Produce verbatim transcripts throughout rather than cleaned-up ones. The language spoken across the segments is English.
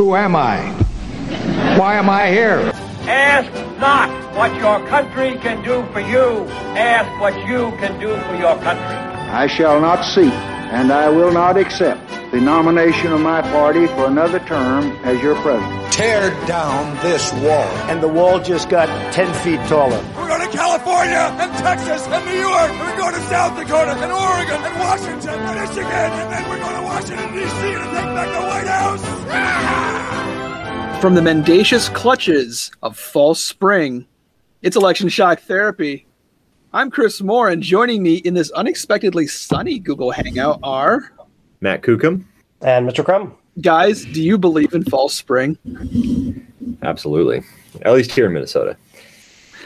Who am I? Why am I here? Ask not what your country can do for you. Ask what you can do for your country. I shall not seek, and I will not accept, the nomination of my party for another term as your president. Tear down this wall. And the wall just got ten feet taller. We're going to California and Texas and New York. We're going to South Dakota and Oregon and Washington and Michigan. And then we're going to Washington, D C to take back the White House. Ah! From the mendacious clutches of false spring, it's election shock therapy. I'm Chris Moore, and joining me in this unexpectedly sunny Google Hangout are... Matt Kukum. And Mister Crumb. Guys, do you believe in false spring? Absolutely. At least here in Minnesota.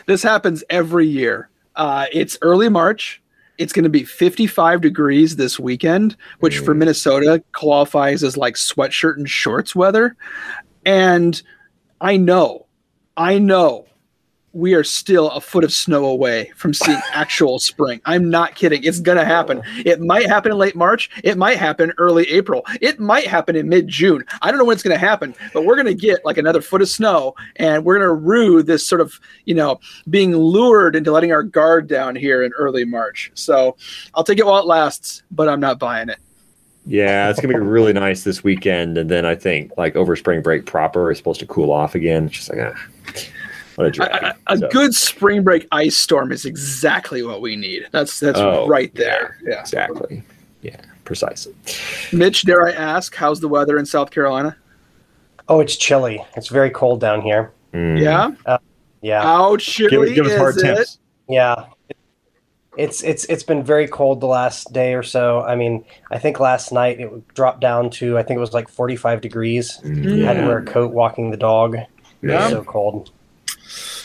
This happens every year. Uh, it's early March. It's going to be fifty-five degrees this weekend, which mm. for Minnesota qualifies as like sweatshirt and shorts weather. And I know, I know we are still a foot of snow away from seeing actual spring. I'm not kidding. It's going to happen. It might happen in late March. It might happen early April. It might happen in mid-June. I don't know when it's going to happen, but we're going to get like another foot of snow, and we're going to rue this sort of, you know, being lured into letting our guard down here in early March. So I'll take it while it lasts, but I'm not buying it. Yeah, it's going to be really nice this weekend. And then I think like over spring break proper, it's supposed to cool off again. It's just like, ah. A, a, a so. good spring break ice storm is exactly what we need. That's that's oh, right there. Yeah, yeah. Exactly. Yeah, precisely. Mitch, dare I ask, how's the weather in South Carolina? Oh, it's chilly. It's very cold down here. Mm. Yeah? Uh, yeah. How chilly give, give us hard is temps. It? Yeah. It's it's it's been very cold the last day or so. I mean, I think last night it dropped down to, I think it was like forty-five degrees. Mm. I had to wear a coat walking the dog. Yeah. It was so cold.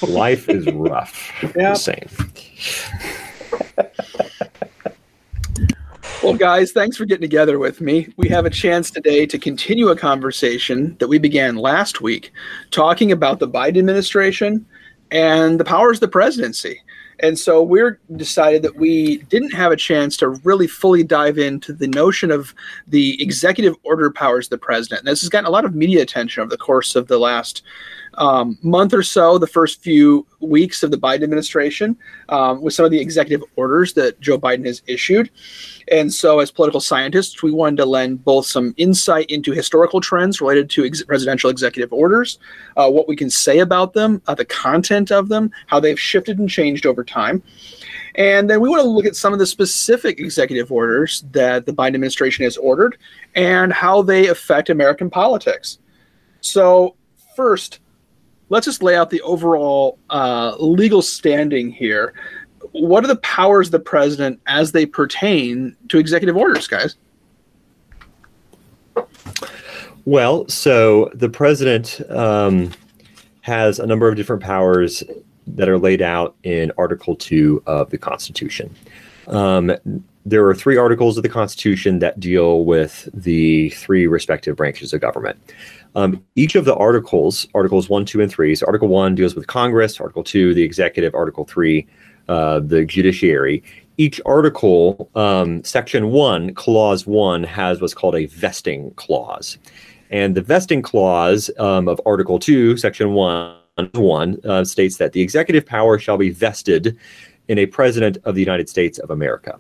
Life is rough. Yeah. Insane. Well, guys, thanks for getting together with me. We have a chance today to continue a conversation that we began last week talking about the Biden administration and the powers of the presidency. And so we're decided that we didn't have a chance to really fully dive into the notion of the executive order powers of the president. And this has gotten a lot of media attention over the course of the last Um, month or so, the first few weeks of the Biden administration, um, with some of the executive orders that Joe Biden has issued. And so as political scientists, we wanted to lend both some insight into historical trends related to ex- presidential executive orders, uh, what we can say about them, uh, the content of them, how they've shifted and changed over time. And then we want to look at some of the specific executive orders that the Biden administration has ordered and how they affect American politics. So first, let's just lay out the overall uh, legal standing here. What are the powers of the president as they pertain to executive orders, guys? Well, so the president um, has a number of different powers that are laid out in Article two of the Constitution. Um, there are three articles of the Constitution that deal with the three respective branches of government. Um, each of the articles, Articles one, two, and three, so Article one deals with Congress, Article two, the executive, Article three, uh, the judiciary. Each article, um, Section one, Clause one, has what's called a vesting clause. And the vesting clause um, of Article two, Section one, one uh, states that the executive power shall be vested in a president of the United States of America.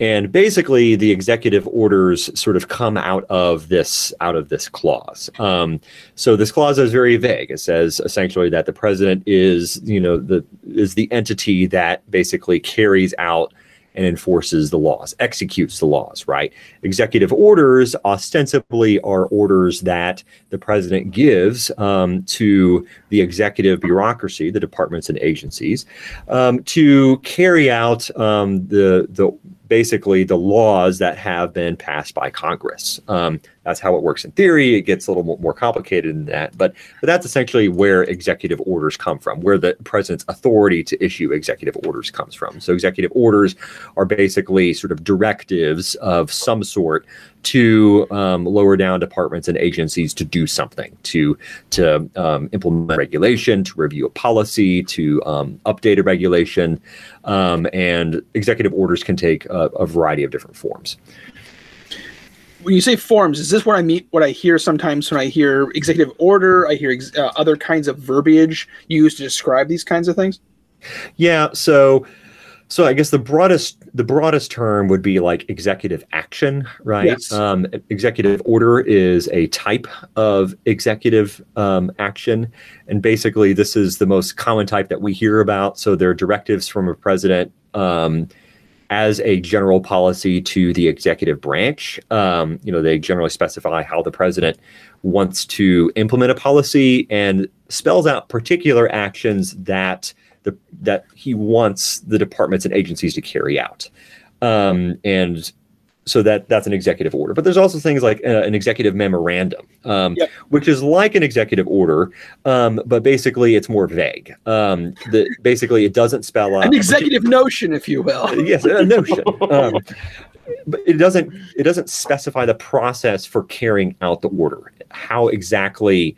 And basically, the executive orders sort of come out of this out of this clause. Um, so this clause is very vague. It says essentially that the president is, you know, the is the entity that basically carries out and enforces the laws, executes the laws, right? Executive orders ostensibly are orders that the president gives um, to the executive bureaucracy, the departments and agencies, um, to carry out um, the the basically the laws that have been passed by Congress. Um, that's how it works in theory. It gets a little more complicated than that, but but that's essentially where executive orders come from, where the president's authority to issue executive orders comes from. So executive orders are basically sort of directives of some sort to um, lower down departments and agencies to do something, to to um, implement regulation, to review a policy, to um, update a regulation, um, and executive orders can take a, a variety of different forms. when you say forms, is this what I mean? What I hear sometimes when I hear executive order, I hear ex uh, other kinds of verbiage you use to describe these kinds of things. Yeah. So, so I guess the broadest the broadest term would be like executive action, right? Yes. Um, executive order is a type of executive um, action, and basically this is the most common type that we hear about. So there are directives from a president. Um, as a general policy to the executive branch. Um, you know, they generally specify how the president wants to implement a policy and spells out particular actions that the, that he wants the departments and agencies to carry out. Um, and so that that's an executive order. But there's also things like uh, an executive memorandum, um, yep. which is like an executive order, um, but basically it's more vague. Um, the, basically, it doesn't spell out an executive notion, if you will. Yes, a notion. Um, but it doesn't it doesn't specify the process for carrying out the order, how exactly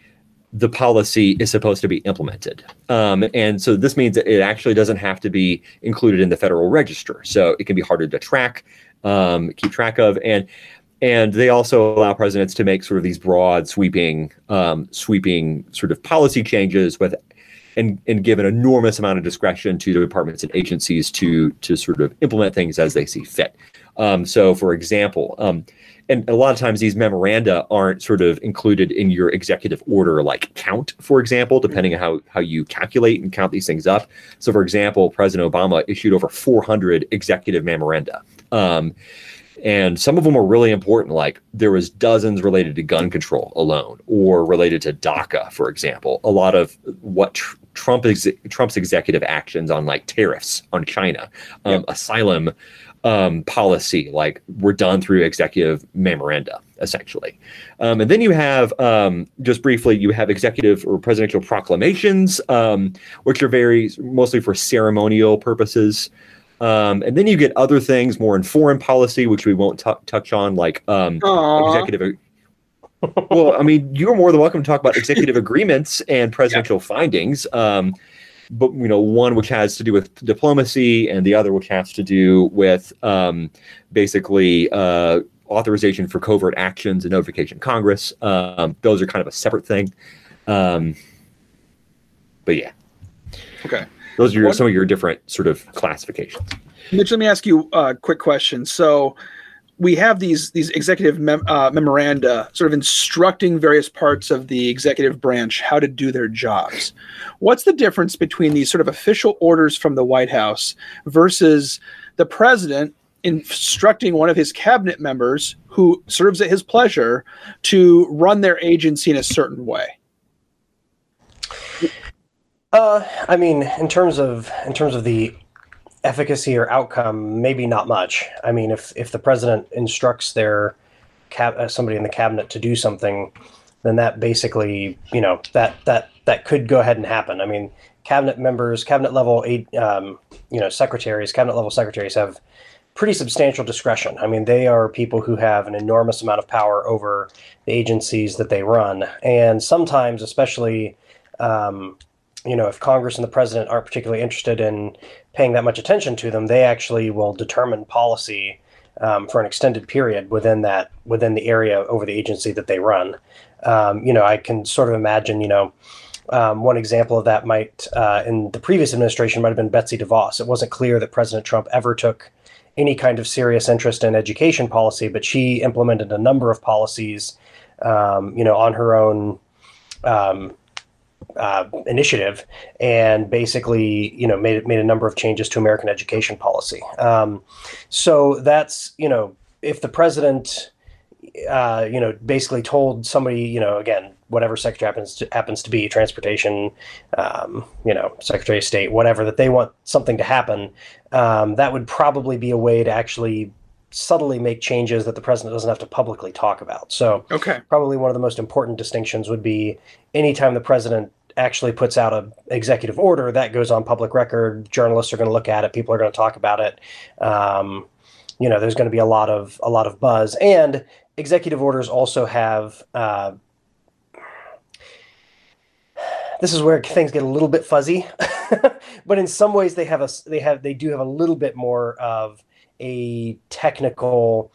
the policy is supposed to be implemented. Um, and so this means that it actually doesn't have to be included in the Federal Register. So it can be harder to track. Um, keep track of, and and they also allow presidents to make sort of these broad, sweeping, um, sweeping sort of policy changes with, and and give an enormous amount of discretion to the departments and agencies to to sort of implement things as they see fit. Um, so, for example, um, and a lot of times these memoranda aren't sort of included in your executive order, like count, for example, depending on how how you calculate and count these things up. So, for example, President Obama issued over four hundred executive memoranda. Um, and some of them were really important, like there was dozens related to gun control alone or related to DACA, for example. A lot of what tr Trump ex Trump's executive actions on like tariffs on China, um, yep. asylum um, policy, like were done through executive memoranda, essentially. Um, and then you have um, just briefly, you have executive or presidential proclamations, um, which are very mostly for ceremonial purposes. Um, and then you get other things more in foreign policy, which we won't touch on, like um, executive. Well, I mean, you're more than welcome to talk about executive agreements and presidential yeah. findings. Um, but, you know, one which has to do with diplomacy and the other which has to do with um, basically uh, authorization for covert actions and notification Congress. Um, those are kind of a separate thing. Um, but, yeah. Okay. Those are your, some of your different sort of classifications. Mitch, let me ask you a quick question. So we have these these executive mem uh, memoranda sort of instructing various parts of the executive branch how to do their jobs. What's the difference between these sort of official orders from the White House versus the president instructing one of his cabinet members who serves at his pleasure to run their agency in a certain way? Uh, I mean, in terms of in terms of the efficacy or outcome, maybe not much. I mean, if if the president instructs their cab somebody in the cabinet to do something, then that basically, you know, that that that could go ahead and happen. I mean, cabinet members, cabinet level, um, you know, secretaries, cabinet level secretaries have pretty substantial discretion. I mean, they are people who have an enormous amount of power over the agencies that they run, and sometimes, especially. Um, You know, if Congress and the president aren't particularly interested in paying that much attention to them, they actually will determine policy um, for an extended period within that within the area over the agency that they run. Um, you know, I can sort of imagine, you know, um, one example of that might uh, in the previous administration might have been Betsy DeVos. It wasn't clear that President Trump ever took any kind of serious interest in education policy, but she implemented a number of policies, um, you know, on her own. Um, Uh, initiative, and basically, you know, made made a number of changes to American education policy. Um, so that's, you know, if the president, uh, you know, basically told somebody, you know, again, whatever secretary happens to, happens to be, transportation, um, you know, secretary of state, whatever, that they want something to happen, um, that would probably be a way to actually subtly make changes that the president doesn't have to publicly talk about. So okay. Probably one of the most important distinctions would be anytime the president actually puts out an executive order, that goes on public record, journalists are going to look at it, people are going to talk about it. Um, you know, there's going to be a lot of a lot of buzz. And executive orders also have uh, this is where things get a little bit fuzzy, but in some ways they have a they have they do have a little bit more of a technical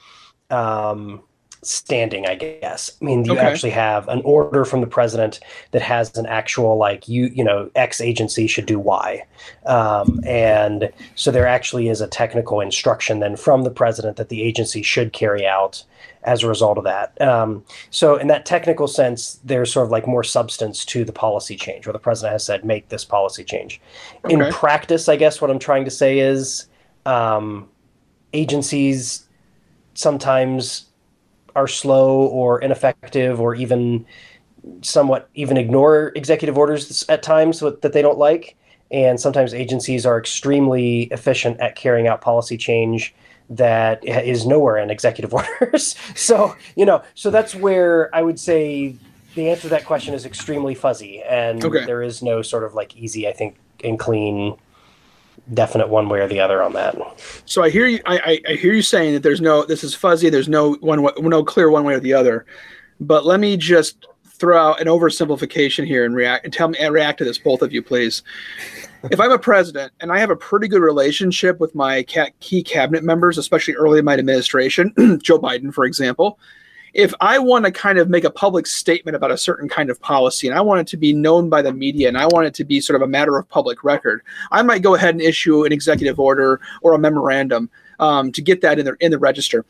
um, standing, I guess. I mean, you okay. actually have an order from the president that has an actual, like, you you know, X agency should do Y. Um, and so there actually is a technical instruction then from the president that the agency should carry out as a result of that. Um, so in that technical sense, there's sort of like more substance to the policy change, where the president has said, make this policy change. Okay. In practice, I guess what I'm trying to say is um, agencies sometimes are slow or ineffective or even somewhat even ignore executive orders at times that they don't like. And sometimes agencies are extremely efficient at carrying out policy change that is nowhere in executive orders. So, you know, so that's where I would say the answer to that question is extremely fuzzy. And okay. there is no sort of like easy, I think, and clean definite one way or the other on that. So I hear you. I, I hear you saying that there's no. This is fuzzy. There's no one. No clear one way or the other. But let me just throw out an oversimplification here and react. And tell me and react to this, both of you, please. If I'm a president and I have a pretty good relationship with my key cabinet members, especially early in my administration, Joe Biden, for example, if I want to kind of make a public statement about a certain kind of policy and I want it to be known by the media and I want it to be sort of a matter of public record, I might go ahead and issue an executive order or a memorandum um, to get that in the, in the register.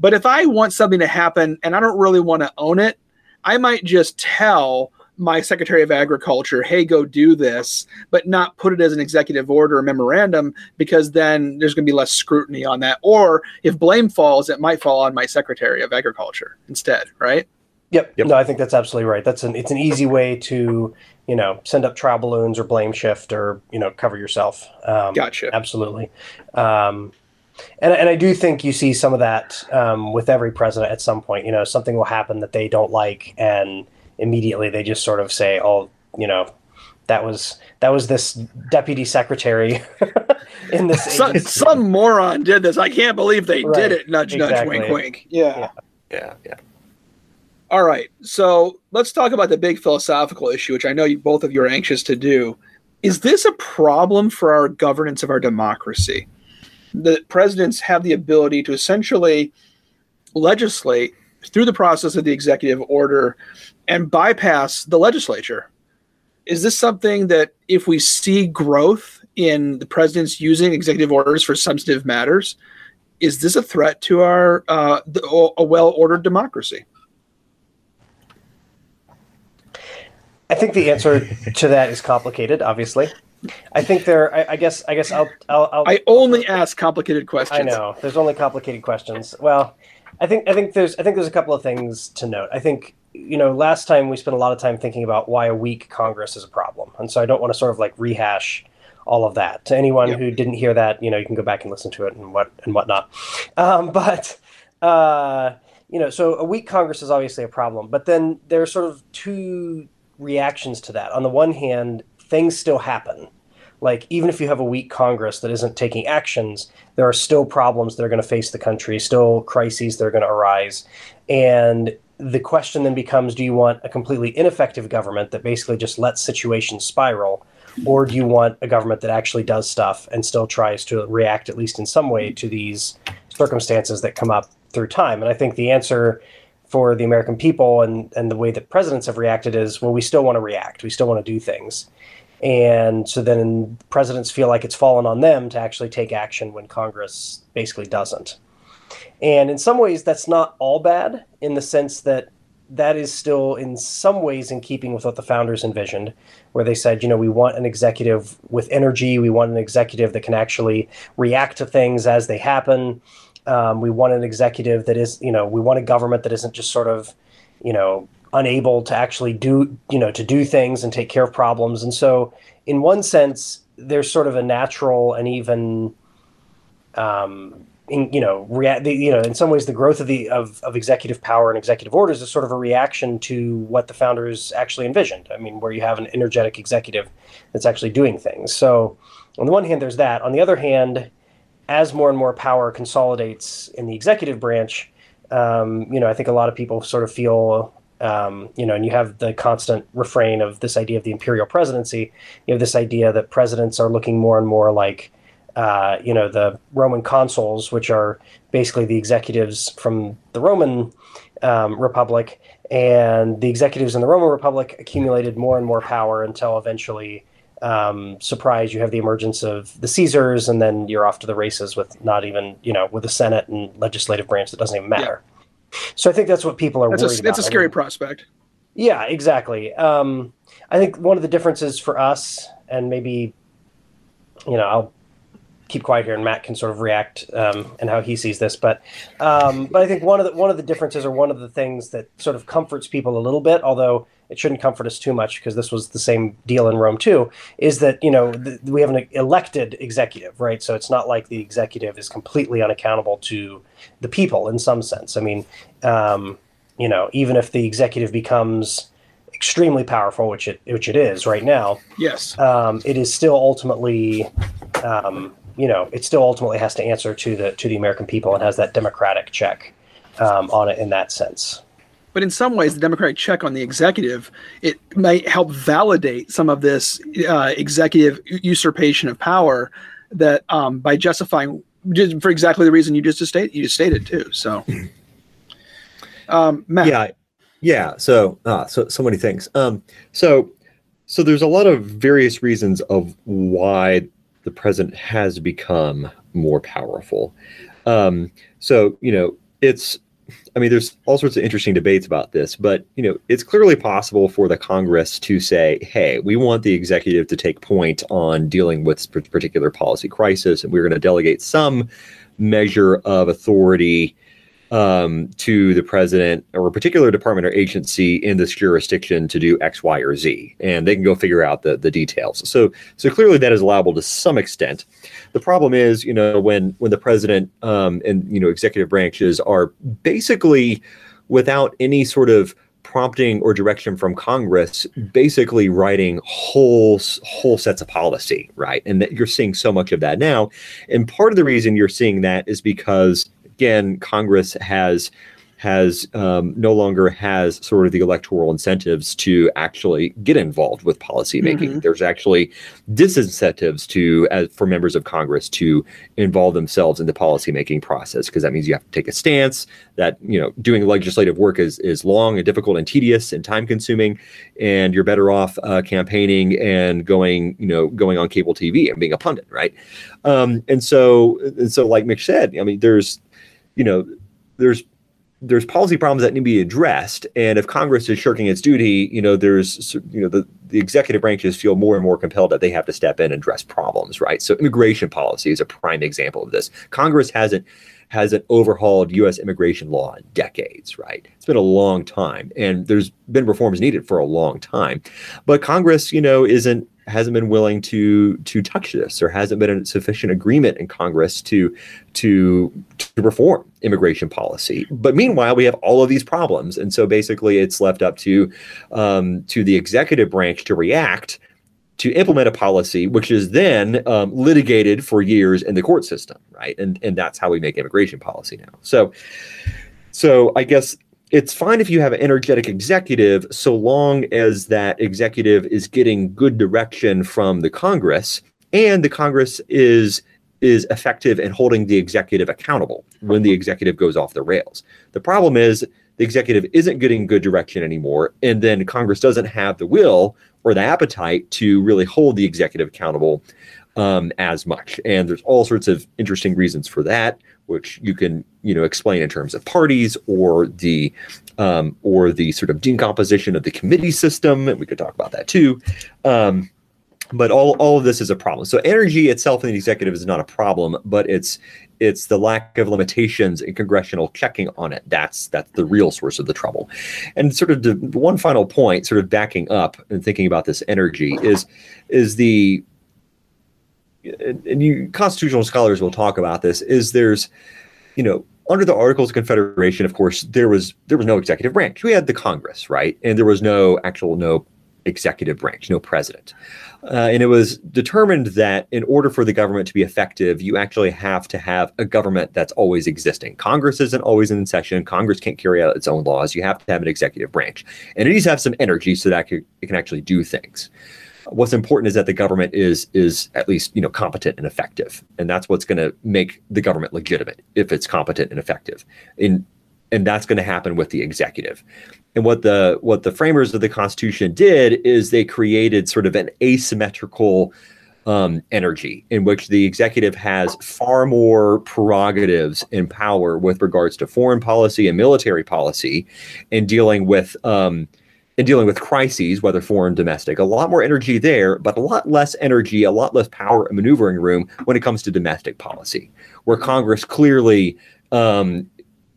But if I want something to happen and I don't really want to own it, I might just tell my Secretary of Agriculture, hey, go do this, but not put it as an executive order or memorandum, because then there's going to be less scrutiny on that. Or if blame falls, it might fall on my Secretary of Agriculture instead, right? Yep. yep. No, I think that's absolutely right. That's an it's an easy way to, you know, send up trial balloons or blame shift or, you know, cover yourself. Um, gotcha. Absolutely. Um And, and I do think you see some of that um, with every president at some point. You know, something will happen that they don't like, and immediately they just sort of say, "Oh, you know, that was that was this deputy secretary in this some, some moron did this. I can't believe they right. did it." Nudge, exactly. nudge, wink, wink. Yeah, yeah, yeah. All right, so let's talk about the big philosophical issue, which I know you, both of you are anxious to do. Is this a problem for our governance of our democracy? The presidents have the ability to essentially legislate through the process of the executive order and bypass the legislature. Is this something that if we see growth in the presidents using executive orders for substantive matters, is this a threat to our uh, a well-ordered democracy? I think the answer to that is complicated, obviously. I think there. I, I guess. I guess I'll. I'll, I'll I only I'll, ask complicated questions. I know. There's only complicated questions. Well, I think. I think there's. I think there's a couple of things to note. I think you know. Last time we spent a lot of time thinking about why a weak Congress is a problem, and so I don't want to sort of like rehash all of that. To anyone yep. who didn't hear that, you know, you can go back and listen to it and what and whatnot. Um, but uh, you know, so a weak Congress is obviously a problem. But then there are sort of two reactions to that. On the one hand, things still happen. Like, even if you have a weak Congress that isn't taking actions, there are still problems that are going to face the country, still crises that are going to arise. And the question then becomes, do you want a completely ineffective government that basically just lets situations spiral? Or do you want a government that actually does stuff and still tries to react, at least in some way, to these circumstances that come up through time? And I think the answer for the American people and, and the way that presidents have reacted is, well, we still want to react. We still want to do things. And so then presidents feel like it's fallen on them to actually take action when Congress basically doesn't. And in some ways, that's not all bad, in the sense that that is still in some ways in keeping with what the founders envisioned, where they said, you know, we want an executive with energy. We want an executive that can actually react to things as they happen. Um, we want an executive that is, you know, we want a government that isn't just sort of, you know, unable to actually do, you know, to do things and take care of problems. And so in one sense, there's sort of a natural and even, um, in, you know, rea- the, you know, in some ways the growth of the of, of executive power and executive orders is sort of a reaction to what the founders actually envisioned. I mean, where you have an energetic executive that's actually doing things. So on the one hand, there's that. On the other hand, as more and more power consolidates in the executive branch, um, you know, I think a lot of people sort of feel... Um, you know, and you have the constant refrain of this idea of the imperial presidency. You have this idea that presidents are looking more and more like, uh, you know, the Roman consuls, which are basically the executives from the Roman um, Republic, and the executives in the Roman Republic accumulated more and more power until eventually, um, surprise, you have the emergence of the Caesars, and then you're off to the races with not even, you know, with a Senate and legislative branch that doesn't even matter. Yeah. So I think that's what people are that's worried a, that's about. That's a scary I mean, prospect. Yeah, exactly. Um, I think one of the differences for us, and maybe, you know, I'll keep quiet here and Matt can sort of react um, and how he sees this. But um, but I think one of the one of the differences, or one of the things that sort of comforts people a little bit, although it shouldn't comfort us too much because this was the same deal in Rome too, is that, you know, th- we have an elected executive, right? So it's not like the executive is completely unaccountable to the people in some sense. I mean, um, you know, even if the executive becomes extremely powerful, which it which it is right now. Yes. Um, it is still ultimately, um, you know, it still ultimately has to answer to the to the American people and has that democratic check um, on it in that sense. But in some ways, the democratic check on the executive, it might help validate some of this uh, executive usurpation of power that um, by justifying just for exactly the reason you just stated, you just stated too. So, um, Matt. Yeah. Yeah, so uh, so so many things. Um, so so there's a lot of various reasons of why the president has become more powerful. Um, so you know, it's I mean, there's all sorts of interesting debates about this, but you know, it's clearly possible for the Congress to say, "Hey, we want the executive to take point on dealing with this particular policy crisis, and we're going to delegate some measure of authority." Um, to the president or a particular department or agency in this jurisdiction to do X, Y, or Z, and they can go figure out the, the details. So, so clearly that is allowable to some extent. The problem is, you know, when when the president um, and you know executive branches are basically without any sort of prompting or direction from Congress, basically writing whole whole sets of policy, right? And that you're seeing so much of that now. And part of the reason you're seeing that is because, again, Congress has has um, no longer has sort of the electoral incentives to actually get involved with policymaking. Mm-hmm. There's actually disincentives to as, for members of Congress to involve themselves in the policymaking process, because that means you have to take a stance that, you know, doing legislative work is, is long and difficult and tedious and time consuming. And you're better off uh, campaigning and going, you know, going on cable T V and being a pundit. Right. Um, and so and so like Mitch said, I mean, there's you know, there's there's policy problems that need to be addressed. And if Congress is shirking its duty, you know, there's, you know, the, the executive branches feel more and more compelled that they have to step in and address problems. Right. So immigration policy is a prime example of this. Congress hasn't hasn't overhauled U S immigration law in decades. Right. It's been a long time, and there's been reforms needed for a long time. But Congress, you know, isn't hasn't been willing to to touch this. There hasn't been a sufficient agreement in Congress to to to reform immigration policy. But meanwhile, we have all of these problems, and so basically, it's left up to um, to the executive branch to react, to implement a policy, which is then um, litigated for years in the court system, right? And and that's how we make immigration policy now. So so I guess it's fine if you have an energetic executive, so long as that executive is getting good direction from the Congress, and the Congress is is effective in holding the executive accountable when the executive goes off the rails. The problem is the executive isn't getting good direction anymore, and then Congress doesn't have the will or the appetite to really hold the executive accountable um, as much. And there's all sorts of interesting reasons for that, which you can, you know, explain in terms of parties or the um, or the sort of decomposition of the committee system. And we could talk about that too. Um, but all all of this is a problem. So energy itself in the executive is not a problem, but it's it's the lack of limitations and congressional checking on it. That's that's the real source of the trouble. And sort of the one final point, sort of backing up and thinking about this energy is is the. And you constitutional scholars will talk about this, is there's, you know, under the Articles of Confederation, of course, there was there was no executive branch. We had the Congress, right? And there was no actual no executive branch, no president. Uh, and it was determined that in order for the government to be effective, you actually have to have a government that's always existing. Congress isn't always in session. Congress can't carry out its own laws. You have to have an executive branch. And it needs to have some energy so that it can actually do things. What's important is that the government is is at least, you know, competent and effective, and that's what's going to make the government legitimate, if it's competent and effective. And and that's going to happen with the executive. And what the what the framers of the Constitution did is they created sort of an asymmetrical um, energy in which the executive has far more prerogatives and power with regards to foreign policy and military policy, and dealing with um, and dealing with crises, whether foreign, domestic. A lot more energy there, but a lot less energy, a lot less power and maneuvering room when it comes to domestic policy, where Congress clearly, Um,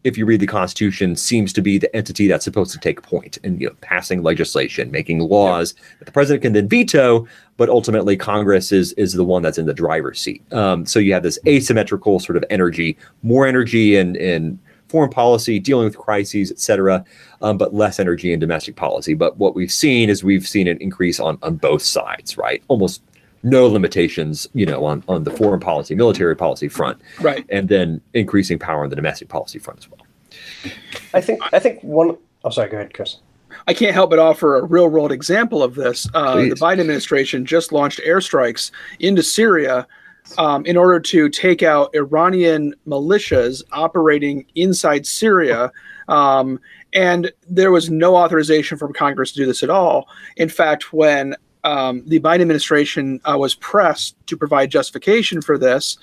if you read the Constitution, seems to be the entity that's supposed to take point in, you know, passing legislation, making laws that the president can then veto, but ultimately Congress is is the one that's in the driver's seat. Um, so you have this asymmetrical sort of energy, more energy in, in foreign policy, dealing with crises, et cetera, um, but less energy in domestic policy. But what we've seen is we've seen an increase on, on both sides, right? Almost no limitations, you know, on, on the foreign policy, military policy front, right? And then increasing power on the domestic policy front as well. I think I think one. Oh, sorry. Go ahead, Chris. I can't help but offer a real world example of this. Uh, the Biden administration just launched airstrikes into Syria um, in order to take out Iranian militias operating inside Syria. Um, and there was no authorization from Congress to do this at all. In fact, when Um, the Biden administration uh, was pressed to provide justification for this,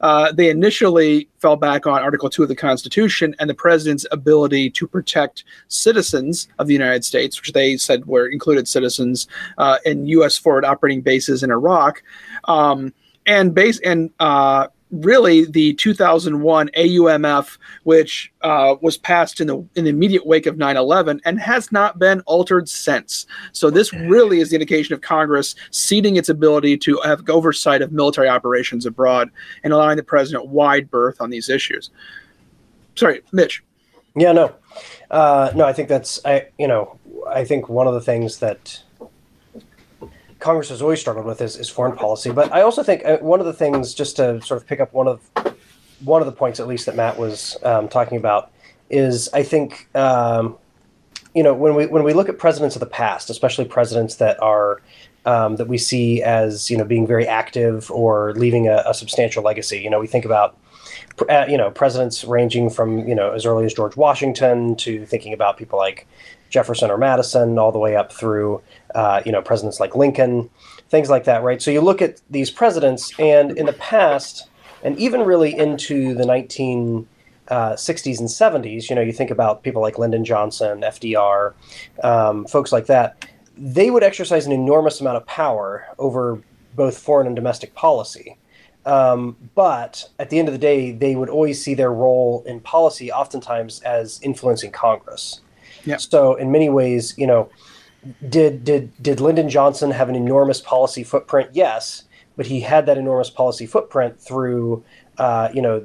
Uh, they initially fell back on Article two of the Constitution and the president's ability to protect citizens of the United States, which they said were included citizens uh, in U S forward operating bases in Iraq. Um, and base and uh, really the two thousand one A U M F, which uh, was passed in the in the immediate wake of nine eleven and has not been altered since. So this really is the indication of Congress ceding its ability to have oversight of military operations abroad and allowing the president wide berth on these issues. Sorry, Mitch. Yeah, no. Uh, no, I think that's, I you know, I think one of the things that Congress has always struggled with is, is foreign policy. But I also think one of the things, just to sort of pick up one of one of the points, at least, that Matt was um, talking about, is I think, um, you know, when we when we look at presidents of the past, especially presidents that are um, that we see as, you know, being very active or leaving a, a substantial legacy, you know, we think about, uh, you know, presidents ranging from, you know, as early as George Washington to thinking about people like Jefferson or Madison, all the way up through, uh, you know, presidents like Lincoln, things like that, right? So you look at these presidents, and in the past, and even really into the nineteen sixties and seventies, you know, you think about people like Lyndon Johnson, F D R, um, folks like that, they would exercise an enormous amount of power over both foreign and domestic policy. Um, but at the end of the day, they would always see their role in policy oftentimes as influencing Congress. Yep. So in many ways, you know, did did did Lyndon Johnson have an enormous policy footprint? Yes, but he had that enormous policy footprint through, uh, you know,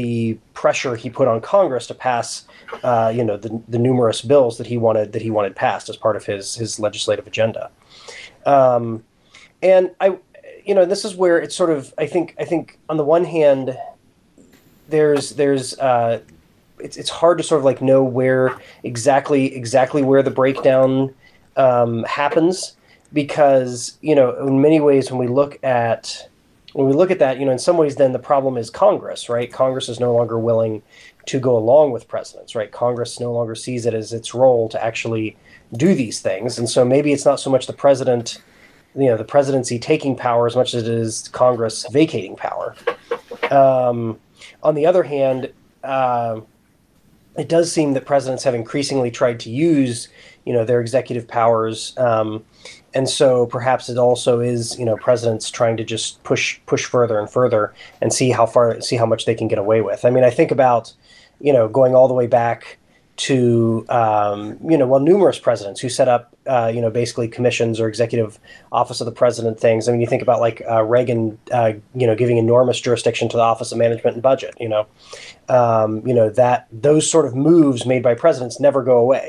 the pressure he put on Congress to pass, uh, you know, the the numerous bills that he wanted that he wanted passed as part of his his legislative agenda. Um, and I, you know, this is where it's sort of I think I think on the one hand, there's there's. Uh, It's it's hard to sort of like know where exactly exactly where the breakdown um, happens, because, you know, in many ways when we look at when we look at that, you know, in some ways then the problem is Congress, right? Congress is no longer willing to go along with presidents, right? Congress no longer sees it as its role to actually do these things, and so maybe it's not so much the president, you know, the presidency taking power as much as it is Congress vacating power. Um, on the other hand, Uh, it does seem that presidents have increasingly tried to use, you know, their executive powers, um, and so perhaps it also is, you know, presidents trying to just push push further and further and see how far, see how much they can get away with. I mean, I think about, you know, going all the way back to, um, you know, well, numerous presidents who set up, uh, you know, basically commissions or executive office of the president things. I mean, you think about like uh, Reagan, uh, you know, giving enormous jurisdiction to the Office of Management and Budget, you know, um, you know, that those sort of moves made by presidents never go away.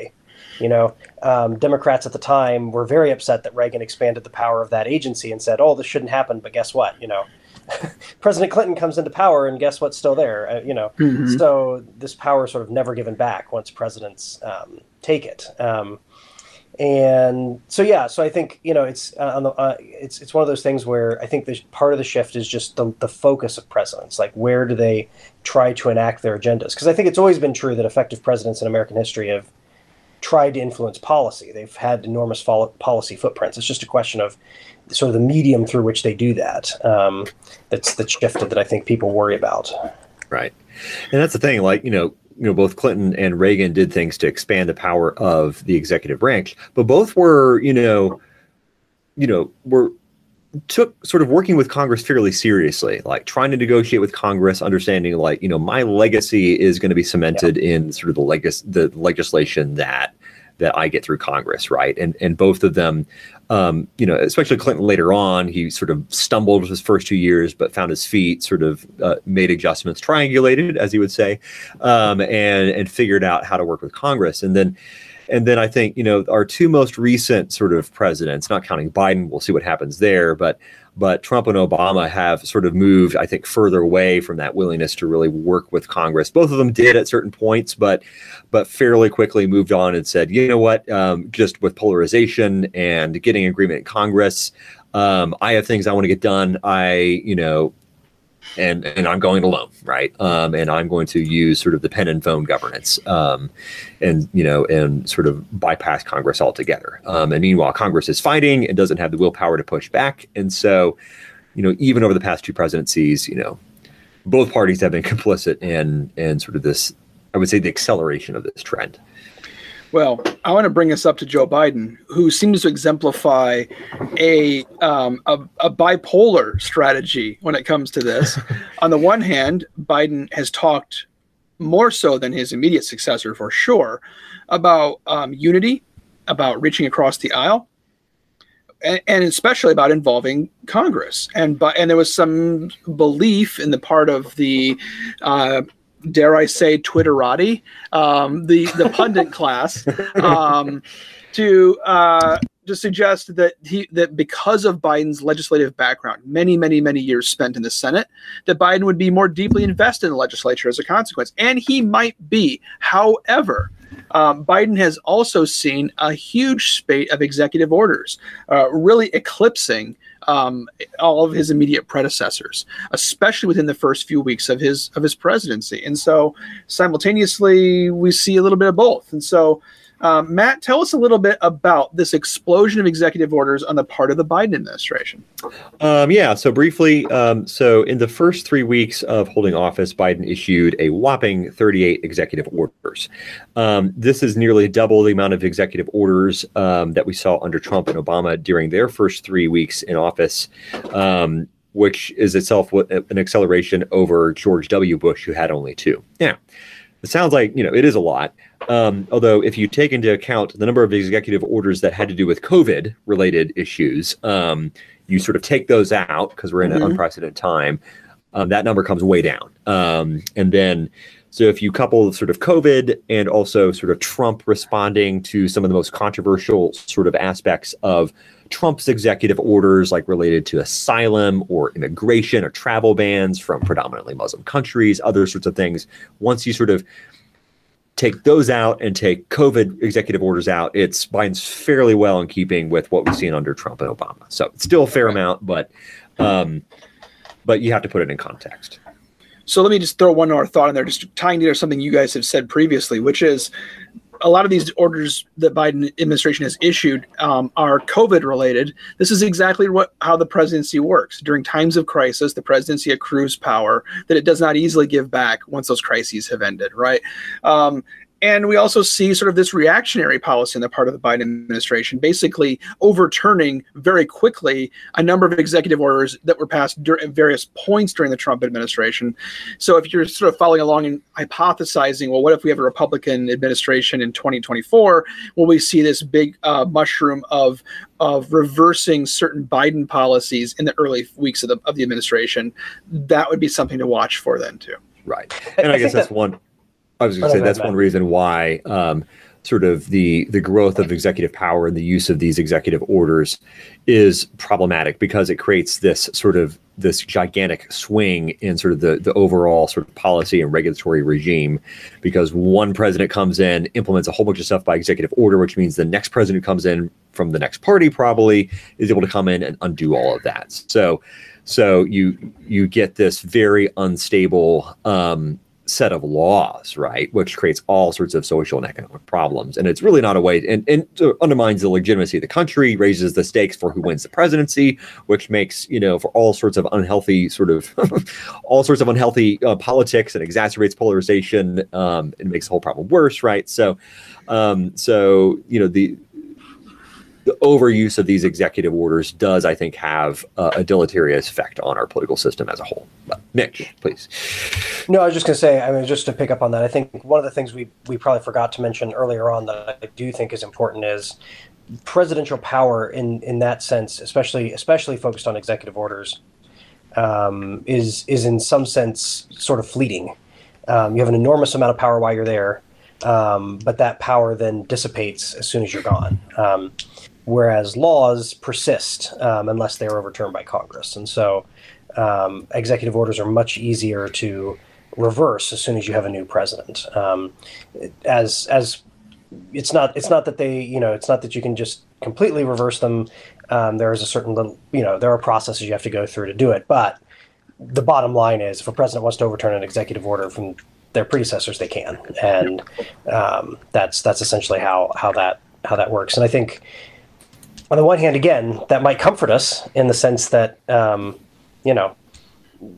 You know, um, Democrats at the time were very upset that Reagan expanded the power of that agency and said, oh, this shouldn't happen. But guess what? You know, President Clinton comes into power and guess what's still there, uh, you know, mm-hmm. So this power is sort of never given back once presidents um, take it. Um, And so, yeah, so I think, you know, it's uh, on the, uh, it's it's one of those things where I think the part of the shift is just the, the focus of presidents. Like, where do they try to enact their agendas? Because I think it's always been true that effective presidents in American history have tried to influence policy. They've had enormous fol- policy footprints. It's just a question of sort of the medium through which they do that. Um, that's the shift that I think people worry about. Right. And that's the thing, like, you know, you know, both Clinton and Reagan did things to expand the power of the executive branch, but both were, you know, you know, were took sort of working with Congress fairly seriously, like trying to negotiate with Congress, understanding like, you know, my legacy is going to be cemented yeah. in sort of the legis- the legislation that that I get through Congress. Right. And, and both of them, um, you know, especially Clinton later on, he sort of stumbled with his first two years, but found his feet, sort of uh, made adjustments, triangulated, as he would say, um, and, and figured out how to work with Congress. And then, and then I think, you know, our two most recent sort of presidents, not counting Biden, we'll see what happens there, but, but Trump and Obama have sort of moved, I think, further away from that willingness to really work with Congress. Both of them did at certain points, but but fairly quickly moved on and said, you know what, um, just with polarization and getting agreement in Congress, um, I have things I want to get done. I, you know, and and I'm going alone, right? Um, and I'm going to use sort of the pen and phone governance, um, and, you know, and sort of bypass Congress altogether. Um, and meanwhile, Congress is fighting and doesn't have the willpower to push back. And so, you know, even over the past two presidencies, you know, both parties have been complicit in, in sort of this, I would say, the acceleration of this trend. Well, I want to bring us up to Joe Biden, who seems to exemplify a, um, a, a bipolar strategy when it comes to this. On the one hand, Biden has talked more so than his immediate successor, for sure, about um, unity, about reaching across the aisle, and, and especially about involving Congress. And, and there was some belief in the part of the uh, dare I say, Twitterati, um, the, the pundit class, um, to uh, to suggest that he that because of Biden's legislative background, many, many, many years spent in the Senate, that Biden would be more deeply invested in the legislature as a consequence. And he might be. However, um, Biden has also seen a huge spate of executive orders, uh, really eclipsing Um, all of his immediate predecessors, especially within the first few weeks of his of his presidency. And so simultaneously, we see a little bit of both. And so, um, Matt, tell us a little bit about this explosion of executive orders on the part of the Biden administration. Um, yeah, so briefly, um, so in the first three weeks of holding office, Biden issued a whopping thirty-eight executive orders. Um, this is nearly double the amount of executive orders um, that we saw under Trump and Obama during their first three weeks in office, um, which is itself an acceleration over George W. Bush, who had only two. Now, it sounds like, you know, it is a lot. Um, although if you take into account the number of executive orders that had to do with COVID related issues, um, you sort of take those out because we're in mm-hmm. an unprecedented time. Um, that number comes way down. Um, and then so if you couple sort of COVID and also sort of Trump responding to some of the most controversial sort of aspects of Trump's executive orders, like related to asylum or immigration or travel bans from predominantly Muslim countries, other sorts of things. Once you sort of take those out and take COVID executive orders out, it's Biden's fairly well in keeping with what we've seen under Trump and Obama. So it's still a fair amount, but um, but you have to put it in context. So let me just throw one more thought in there, just tying together something you guys have said previously, which is a lot of these orders that Biden administration has issued um, are COVID related. This is exactly what how the presidency works. During times of crisis, the presidency accrues power that it does not easily give back once those crises have ended, right? Um, and we also see sort of this reactionary policy on the part of the Biden administration, basically overturning very quickly a number of executive orders that were passed dur- at various points during the Trump administration. So if you're sort of following along and hypothesizing, well, what if we have a Republican administration in twenty twenty-four? Will we see this big uh, mushroom of of reversing certain Biden policies in the early weeks of the, of the administration? That would be something to watch for then, too. Right. And I, I guess that's that- one. I was going to say that's one reason why um, sort of the the growth of executive power and the use of these executive orders is problematic, because it creates this sort of this gigantic swing in sort of the, the overall sort of policy and regulatory regime, because one president comes in, implements a whole bunch of stuff by executive order, which means the next president who comes in from the next party probably is able to come in and undo all of that. So so you you get this very unstable um, set of laws, right, which creates all sorts of social and economic problems. And it's really not a way, and, and undermines the legitimacy of the country, raises the stakes for who wins the presidency, which makes, you know, for all sorts of unhealthy sort of, all sorts of unhealthy uh, politics, and exacerbates polarization. Um, it makes the whole problem worse, right? So, um, so, you know, the, the overuse of these executive orders does, I think, have uh, a deleterious effect on our political system as a whole. But Nick, please. No, I was just going to say, I mean, just to pick up on that, I think one of the things we, we probably forgot to mention earlier on that I do think is important is presidential power in, in that sense, especially especially focused on executive orders, um, is, is in some sense sort of fleeting. Um, you have an enormous amount of power while you're there, um, but that power then dissipates as soon as you're gone. Um, whereas laws persist um, unless they're overturned by Congress. And so um, executive orders are much easier to reverse as soon as you have a new president. Um, as as it's not it's not that they, you know, it's not that you can just completely reverse them. Um, there is a certain little, you know, there are processes you have to go through to do it. But the bottom line is, if a president wants to overturn an executive order from their predecessors, they can. And um, that's that's essentially how, how that how that works. And I think, on the one hand, again, that might comfort us in the sense that, um, you know,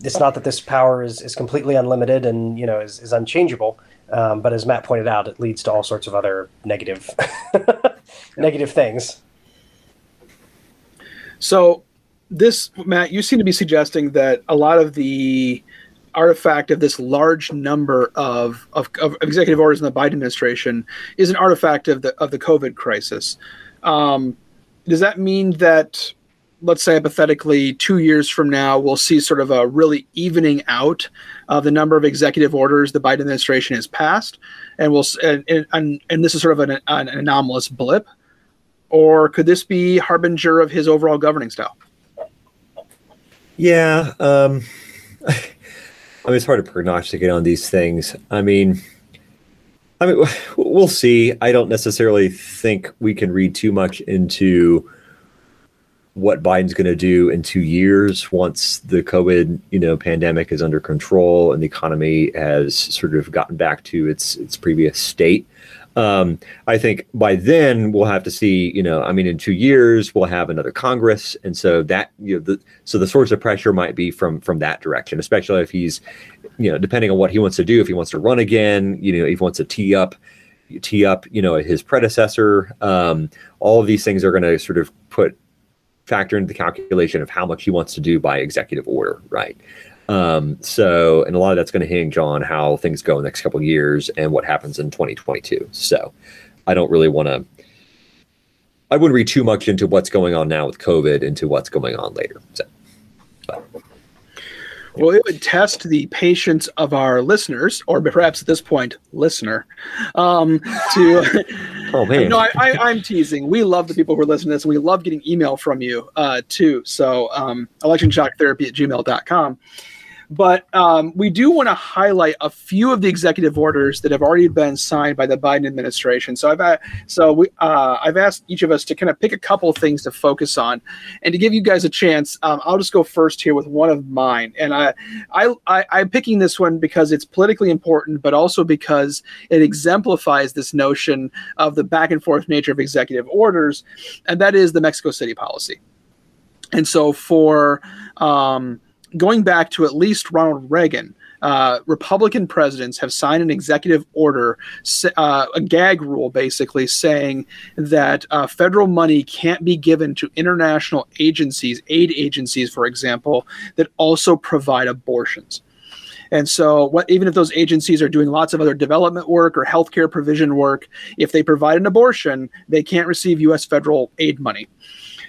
it's not that this power is, is completely unlimited and, you know, is, is unchangeable. Um, but as Matt pointed out, it leads to all sorts of other negative, negative things. So this, Matt, you seem to be suggesting that a lot of the artifact of this large number of, of, of executive orders in the Biden administration is an artifact of the, of the COVID crisis. Um, Does that mean that, let's say hypothetically, two years from now, we'll see sort of a really evening out of the number of executive orders the Biden administration has passed, and we'll and and, and this is sort of an, an anomalous blip, or could this be harbinger of his overall governing style? Yeah, um, I mean, it's hard to prognosticate on these things. I mean. I mean, we'll see. I don't necessarily think we can read too much into what Biden's going to do in two years once the COVID, you know, pandemic is under control and the economy has sort of gotten back to its its previous state. Um, I think by then we'll have to see, you know, I mean, in two years we'll have another Congress. And so that, you know, the, so the source of pressure might be from, from that direction, especially if he's, you know, depending on what he wants to do, if he wants to run again, you know, if he wants to tee up, tee up, you know, his predecessor, um, all of these things are going to sort of put factor into the calculation of how much he wants to do by executive order. Right. Um, so, and a lot of that's going to hinge on how things go in the next couple of years and what happens in twenty twenty-two. So I don't really want to, I wouldn't read too much into what's going on now with COVID into what's going on later. So, but. Well, it would test the patience of our listeners, or perhaps at this point, listener, um, to, oh, man. no, I, I, I'm teasing. We love the people who are listening to this, and we love getting email from you, uh, too. So, um, election shock therapy at gmail dot com. But um, we do want to highlight a few of the executive orders that have already been signed by the Biden administration. So I've uh, so we uh, I've asked each of us to kind of pick a couple of things to focus on, and to give you guys a chance, um, I'll just go first here with one of mine. And I, I I I'm picking this one because it's politically important, but also because it exemplifies this notion of the back and forth nature of executive orders, and that is the Mexico City policy. And so for um, going back to at least Ronald Reagan, uh, Republican presidents have signed an executive order, uh, a gag rule basically, saying that uh, federal money can't be given to international agencies, aid agencies, for example, that also provide abortions. And so what, even if those agencies are doing lots of other development work or healthcare provision work, if they provide an abortion, they can't receive U S federal aid money.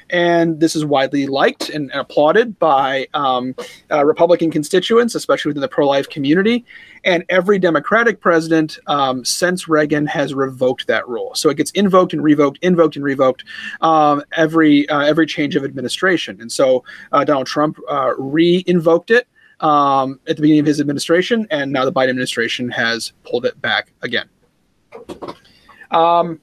And this is widely liked and applauded by um, uh, Republican constituents, especially within the pro-life community. And every Democratic president um, since Reagan has revoked that rule. So it gets invoked and revoked, invoked and revoked um, every uh, every change of administration. And so uh, Donald Trump uh, re-invoked it um, at the beginning of his administration, and now the Biden administration has pulled it back again. Um,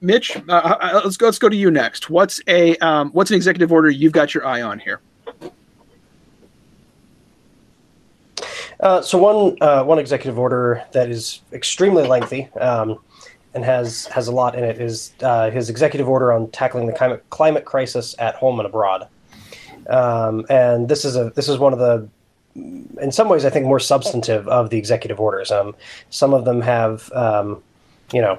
Mitch, uh, let's go. Let's go to you next. What's a um, what's an executive order you've got your eye on here? Uh, so one uh, one executive order that is extremely lengthy um, and has has a lot in it is uh, his executive order on tackling the climate climate crisis at home and abroad. Um, and this is a this is one of the, in some ways, I think, more substantive of the executive orders. Um, some of them have, um, you know.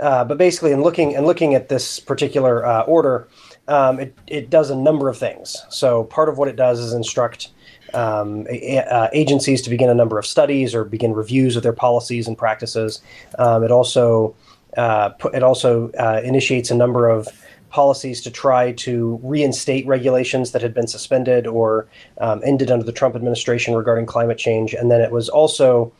Uh, but basically, in looking and looking at this particular uh, order, um, it, it does a number of things. So part of what it does is instruct um, a, uh, agencies to begin a number of studies or begin reviews of their policies and practices. Um, it also uh, pu- it also uh, initiates a number of policies to try to reinstate regulations that had been suspended or um, ended under the Trump administration regarding climate change. And then it was also.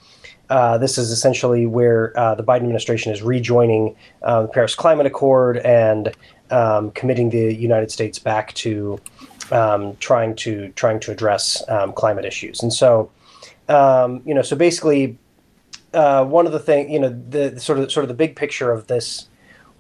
Uh, this is essentially where uh, the Biden administration is rejoining uh, the Paris Climate Accord and um, committing the United States back to um, trying to trying to address um, climate issues. And so, um, you know, so basically, uh, one of the thing, you know, the, the sort of sort of the big picture of this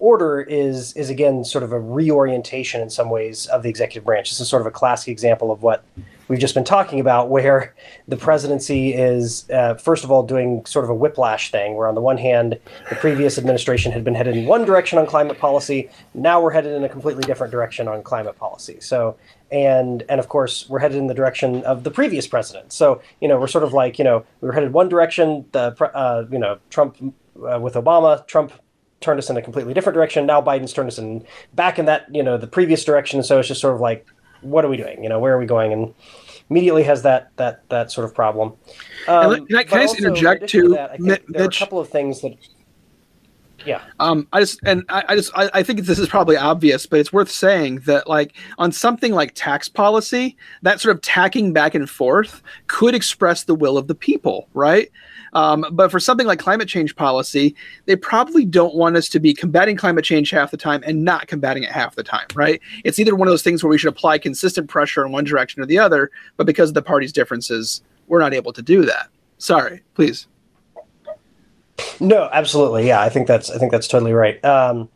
order is is again sort of a reorientation in some ways of the executive branch. This is sort of a classic example of what we've just been talking about, where the presidency is, uh, first of all, doing sort of a whiplash thing, where on the one hand, the previous administration had been headed in one direction on climate policy. Now we're headed in a completely different direction on climate policy. So, and and of course, we're headed in the direction of the previous president. So, you know, we're sort of like, you know, we were headed one direction, the uh, you know, Trump uh, with Obama, Trump turned us in a completely different direction. Now Biden's turned us in back in that, you know, the previous direction. So it's just sort of like, what are we doing? You know, where are we going? And immediately has that that that sort of problem. Um, and can I, can I just interject too? That, I think Mitch, there are a couple of things that. Yeah. Um, I just and I, I just I, I think this is probably obvious, but it's worth saying that, like, on something like tax policy, that sort of tacking back and forth could express the will of the people, right? Um, but for something like climate change policy, they probably don't want us to be combating climate change half the time and not combating it half the time, right? It's either one of those things where we should apply consistent pressure in one direction or the other, but because of the party's differences, we're not able to do that. Sorry, please. No, absolutely. Yeah, I think that's I think that's totally right. Um,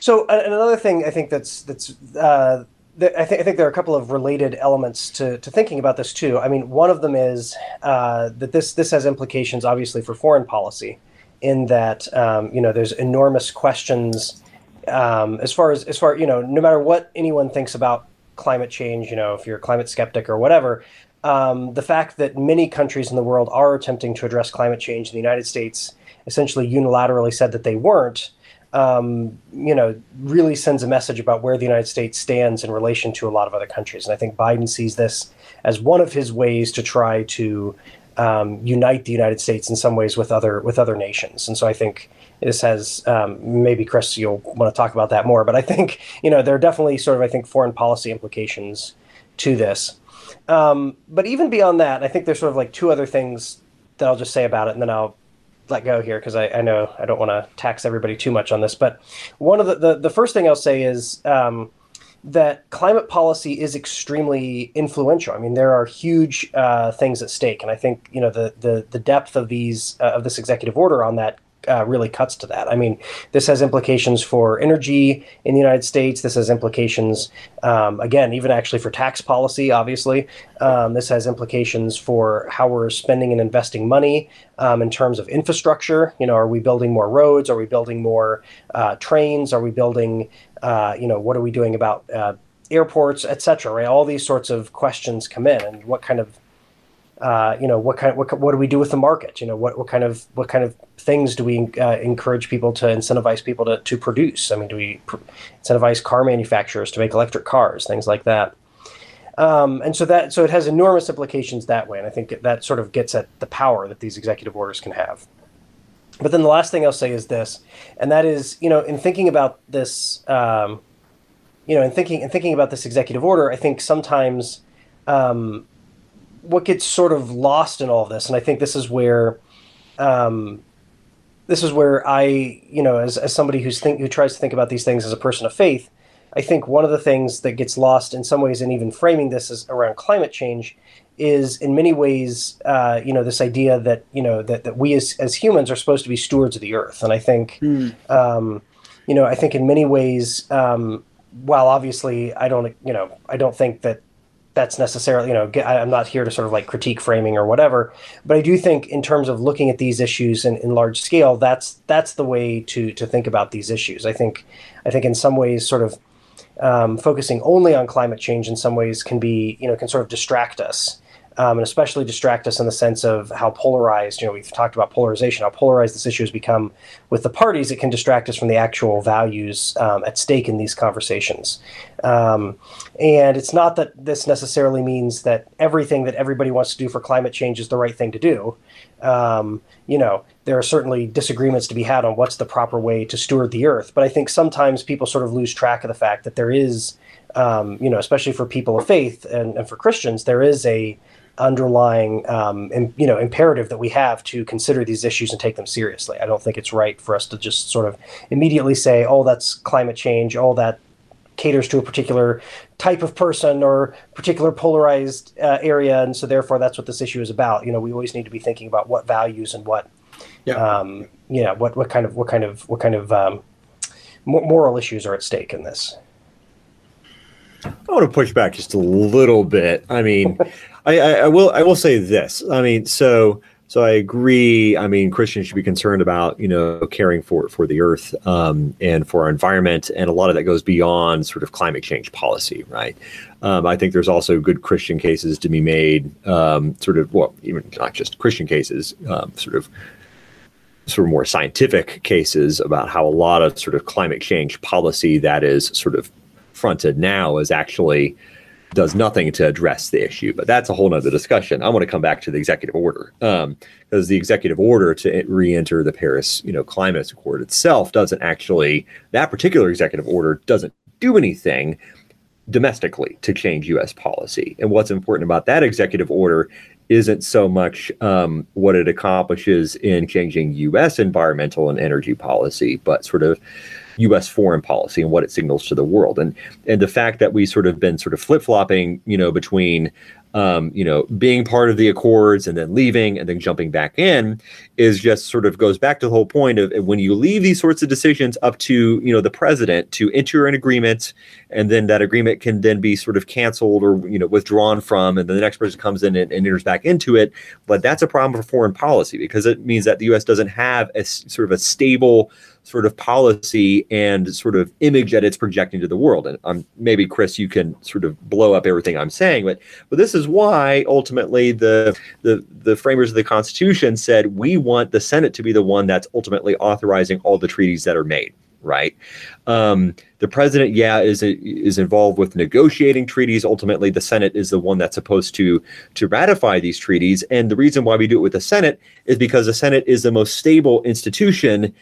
so uh, another thing I think that's that's uh, th- I think I think there are a couple of related elements to, to thinking about this too. I mean, one of them is uh, that this this has implications obviously for foreign policy, in that um, you know there's enormous questions um, as far as as far you know no matter what anyone thinks about climate change, you know if you're a climate skeptic or whatever. Um, the fact that many countries in the world are attempting to address climate change, and the United States essentially unilaterally said that they weren't, um, you know, really sends a message about where the United States stands in relation to a lot of other countries. And I think Biden sees this as one of his ways to try to um, unite the United States in some ways with other with other nations. And so I think this has um, maybe, Chris, you'll want to talk about that more. But I think, you know, there are definitely sort of, I think, foreign policy implications to this. Um, but even beyond that, I think there's sort of like two other things that I'll just say about it, and then I'll let go here because I, I know I don't want to tax everybody too much on this. But one of the, the, the first thing I'll say is um, that climate policy is extremely influential. I mean, there are huge uh, things at stake, and I think you know the the, the depth of these uh, of this executive order on that. Uh, really cuts to that. I mean, this has implications for energy in the United States. This has implications, um, again, even actually for tax policy, obviously. Um, this has implications for how we're spending and investing money um, in terms of infrastructure. You know, are we building more roads? Are we building more uh, trains? Are we building, uh, you know, what are we doing about uh, airports, et cetera, right? All these sorts of questions come in, and what kind of Uh, you know, what kind of, what what do we do with the market? You know, what, what kind of what kind of things do we uh, encourage people to incentivize people to, to produce? I mean, do we pr- incentivize car manufacturers to make electric cars, things like that? Um, and so that so it has enormous implications that way. And I think that sort of gets at the power that these executive orders can have. But then the last thing I'll say is this, and that is, you know, in thinking about this, um, you know, in thinking in thinking about this executive order, I think sometimes um, what gets sort of lost in all this, and I think this is where um, this is where I, you know, as as somebody who's think who tries to think about these things as a person of faith, I think one of the things that gets lost in some ways in even framing this is around climate change is in many ways, uh, you know, this idea that, you know, that, that we as, as humans are supposed to be stewards of the earth. And I think, mm. um, you know, I think in many ways, um, while obviously I don't, you know, I don't think that that's necessarily, you know, I'm not here to sort of like critique framing or whatever, but I do think in terms of looking at these issues in, in large scale, that's, that's the way to, to think about these issues. I think, I think in some ways sort of, Um, focusing only on climate change in some ways can be, you know, can sort of distract us, um, and especially distract us in the sense of how polarized, you know, we've talked about polarization, how polarized this issue has become with the parties. It can distract us from the actual values um, at stake in these conversations. Um, and it's not that this necessarily means that everything that everybody wants to do for climate change is the right thing to do. Um, you know, there are certainly disagreements to be had on what's the proper way to steward the earth. But I think sometimes people sort of lose track of the fact that there is, um, you know, especially for people of faith and, and for Christians, there is a underlying, um, in, you know, imperative that we have to consider these issues and take them seriously. I don't think it's right for us to just sort of immediately say, oh, that's climate change, oh, that caters to a particular type of person or particular polarized uh, area. And so therefore, that's what this issue is about. You know, we always need to be thinking about what values and what, yeah. um, you know, what, what kind of, what kind of, what kind of um, moral issues are at stake in this. I want to push back just a little bit. I mean, I, I, I will, I will say this. I mean, so, so I agree. I mean, Christians should be concerned about, you know, caring for, for the earth um, and for our environment. And a lot of that goes beyond sort of climate change policy, right? Um, I think there's also good Christian cases to be made, um, sort of, well, even not just Christian cases, um, sort of, sort of more scientific cases about how a lot of sort of climate change policy that is sort of fronted now is actually does nothing to address the issue, but that's a whole nother discussion. I want to come back to the executive order um, because the executive order to re-enter the Paris, you know, Climate Accord itself doesn't actually, that particular executive order doesn't do anything domestically to change U S policy. And what's important about that executive order isn't so much um, what it accomplishes in changing U S environmental and energy policy, but sort of U S foreign policy and what it signals to the world. And and the fact that we sort of been sort of flip-flopping, you know, between, um, you know, being part of the accords and then leaving and then jumping back in is just sort of goes back to the whole point of when you leave these sorts of decisions up to, you know, the president to enter an agreement, and then that agreement can then be sort of canceled or, you know, withdrawn from, and then the next person comes in and, and enters back into it. But that's a problem for foreign policy because it means that the U S doesn't have a sort of a stable sort of policy and sort of image that it's projecting to the world. And um, maybe, Chris, you can sort of blow up everything I'm saying, but but this is why ultimately the the the framers of the Constitution said we want the Senate to be the one that's ultimately authorizing all the treaties that are made, right? Um, the president, yeah, is is involved with negotiating treaties. Ultimately, the Senate is the one that's supposed to to ratify these treaties. And the reason why we do it with the Senate is because the Senate is the most stable institution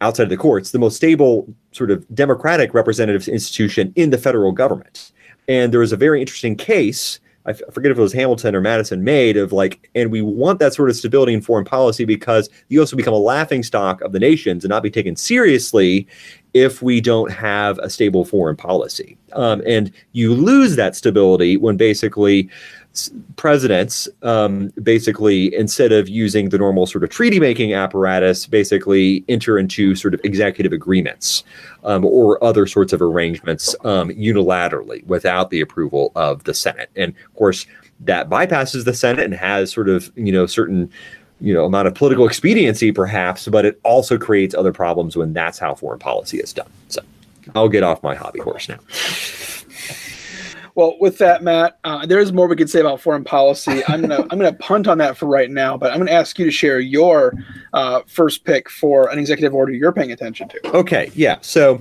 outside of the courts, the most stable sort of democratic representative institution in the federal government. And there was a very interesting case, I forget if it was Hamilton or Madison made, of like, and we want that sort of stability in foreign policy because the U S will become a laughingstock of the nations and not be taken seriously if we don't have a stable foreign policy. Um, and you lose that stability when basically presidents um, basically, instead of using the normal sort of treaty making apparatus, basically enter into sort of executive agreements um, or other sorts of arrangements um, unilaterally without the approval of the Senate. And of course, that bypasses the Senate and has sort of, you know, certain, you know, amount of political expediency, perhaps, but it also creates other problems when that's how foreign policy is done. So I'll get off my hobby horse now. Well, with that, Matt, uh, there is more we could say about foreign policy. I'm gonna I'm gonna punt on that for right now, but I'm gonna ask you to share your uh, first pick for an executive order you're paying attention to. Okay, yeah. So,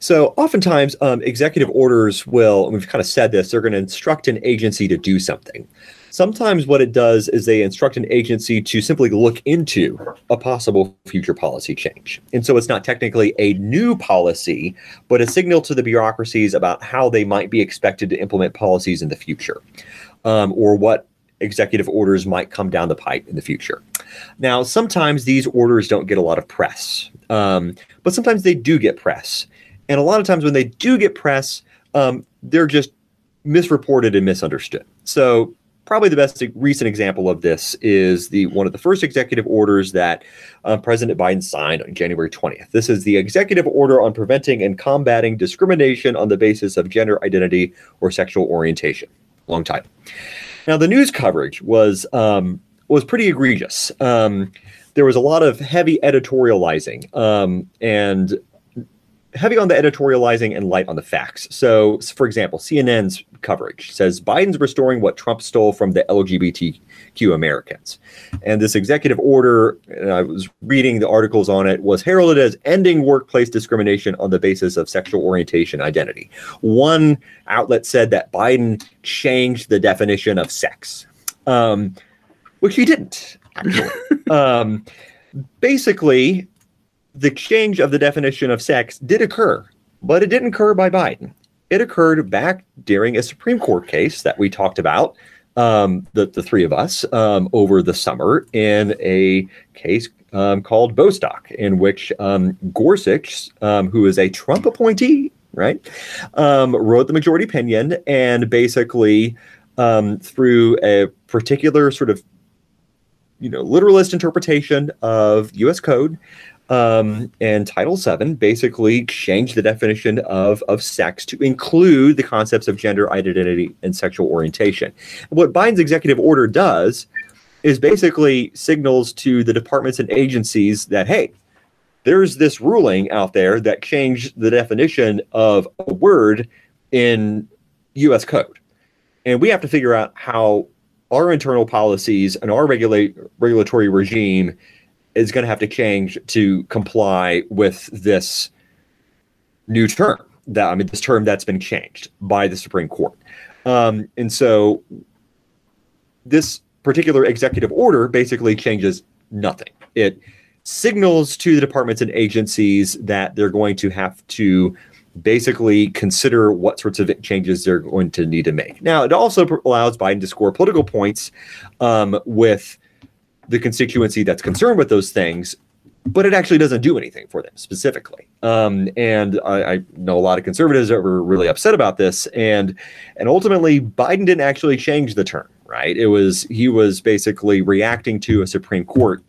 so oftentimes um, executive orders will, and we've kind of said this, they're going to instruct an agency to do something. Sometimes what it does is they instruct an agency to simply look into a possible future policy change. And so it's not technically a new policy, but a signal to the bureaucracies about how they might be expected to implement policies in the future, um, or what executive orders might come down the pipe in the future. Now, sometimes these orders don't get a lot of press, um, but sometimes they do get press. And a lot of times when they do get press, um, they're just misreported and misunderstood. So probably the best recent example of this is the one of the first executive orders that uh, President Biden signed on January twentieth. This is the Executive Order on Preventing and Combating Discrimination on the Basis of Gender Identity or Sexual Orientation. Long title. Now, the news coverage was um, was pretty egregious. Um, there was a lot of heavy editorializing um, and heavy on the editorializing and light on the facts. So, for example, C N N's coverage says Biden's restoring what Trump stole from the L G B T Q Americans. And this executive order, and I was reading the articles on it, was heralded as ending workplace discrimination on the basis of sexual orientation identity. One outlet said that Biden changed the definition of sex, um, which he didn't, actually. um, basically, the change of the definition of sex did occur, but it didn't occur by Biden. It occurred back during a Supreme Court case that we talked about, um, the, the three of us, um, over the summer in a case um, called Bostock, in which um, Gorsuch, um, who is a Trump appointee, right, um, wrote the majority opinion and basically um, through a particular sort of, you know, literalist interpretation of U S Code, Um, and Title seven basically changed the definition of, of sex to include the concepts of gender identity and sexual orientation. And what Biden's executive order does is basically signals to the departments and agencies that, hey, there's this ruling out there that changed the definition of a word in U S Code. And we have to figure out how our internal policies and our regulate, regulatory regime is going to have to change to comply with this new term that, I mean, this term that's been changed by the Supreme Court. Um, and so this particular executive order basically changes nothing. It signals to the departments and agencies that they're going to have to basically consider what sorts of changes they're going to need to make. Now, it also allows Biden to score political points um, with the constituency that's concerned with those things, but it actually doesn't do anything for them specifically. Um, and I, I know a lot of conservatives that were really upset about this. And and ultimately, Biden didn't actually change the term, right? It was he was basically reacting to a Supreme Court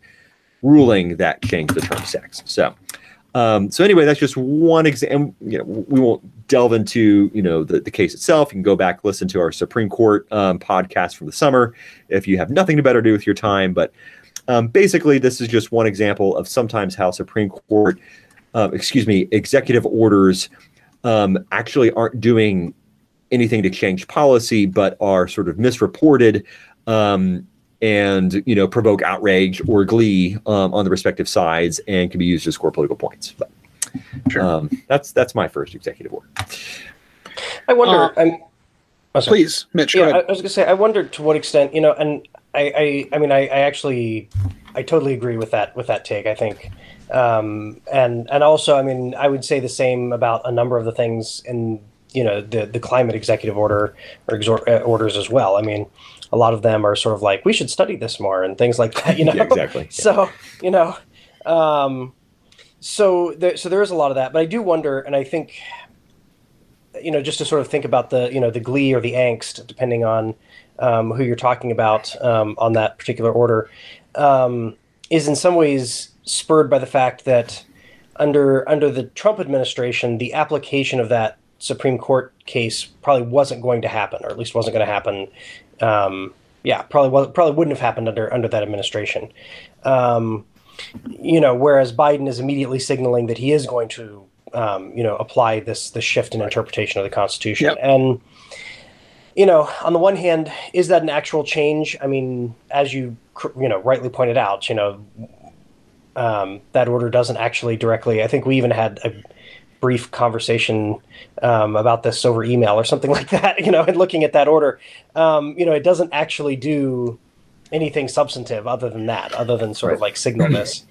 ruling that changed the term sex. So, um, so anyway, that's just one example. You know, we won't delve into you know the, the case itself. You can go back, listen to our Supreme Court um, podcast from the summer if you have nothing better to do with your time. But um, basically, this is just one example of sometimes how Supreme Court, uh, excuse me, executive orders um, actually aren't doing anything to change policy, but are sort of misreported um, and you know provoke outrage or glee um, on the respective sides and can be used to score political points. But, Sure. Um, that's that's my first executive order. I wonder. Uh, I'm, oh, please, Mitch. Yeah, I, I was gonna say. I wondered to what extent you know, and I, I, I mean, I, I actually, I totally agree with that with that take. I think, um, and and also, I mean, I would say the same about a number of the things in you know the the climate executive order or exor- orders as well. I mean, a lot of them are sort of like we should study this more and things like that. You know, yeah, exactly. Yeah. So you know. Um, So there, so there is a lot of that, but I do wonder, and I think, you know, just to sort of think about the, you know, the glee or the angst, depending on um, who you're talking about um, on that particular order, um, is in some ways spurred by the fact that under under the Trump administration, the application of that Supreme Court case probably wasn't going to happen, or at least wasn't going to happen. Um, yeah, probably was, probably wouldn't have happened under under that administration. Um, You know, whereas Biden is immediately signaling that he is going to, um, you know, apply this, this shift in interpretation of the Constitution. Yep. And you know, on the one hand, is that an actual change? I mean, as you, you know, rightly pointed out, you know, um, that order doesn't actually directly, I think we even had a brief conversation um, about this over email or something like that, you know, and looking at that order, um, you know, it doesn't actually do anything substantive other than that, other than sort of like signal this.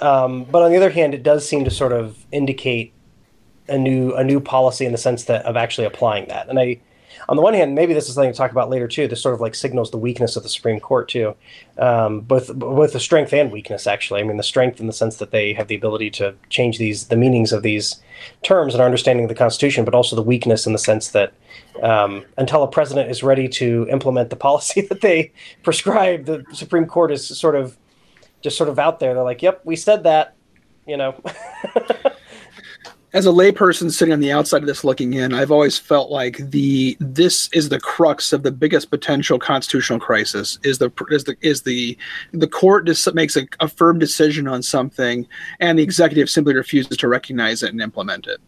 Um, but on the other hand, it does seem to sort of indicate a new a new policy in the sense that of actually applying that. And I, on the one hand, maybe this is something to talk about later too. This sort of like signals the weakness of the Supreme Court too, um, both both the strength and weakness actually. I mean, the strength in the sense that they have the ability to change these the meanings of these terms and our understanding of the Constitution, but also the weakness in the sense that um, until a president is ready to implement the policy that they prescribe, the Supreme Court is sort of just sort of out there. They're like, "Yep, we said that," you know. As a layperson sitting on the outside of this looking in, I've always felt like the this is the crux of the biggest potential constitutional crisis. Is the is the is the the court just makes a, a firm decision on something, and the executive simply refuses to recognize it and implement it.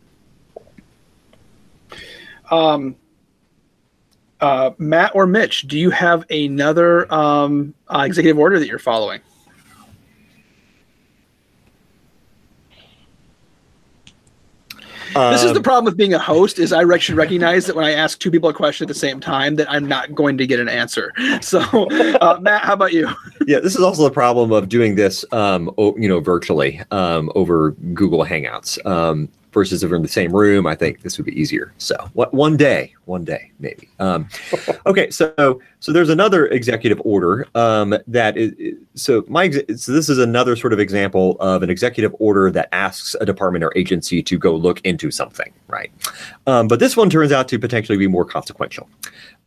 Um, uh, Matt or Mitch, do you have another um, uh, executive order that you're following? This um, is the problem with being a host, is I should recognize that when I ask two people a question at the same time that I'm not going to get an answer. So, uh, Matt, how about you? Yeah, this is also the problem of doing this, um, o- you know, virtually um, over Google Hangouts um, versus if we're in the same room. I think this would be easier. So what one day, one day, maybe. Um, okay, so so there's another executive order um, that is so my so this is another sort of example of an executive order that asks a department or agency to go look into something, right? Um, but this one turns out to potentially be more consequential.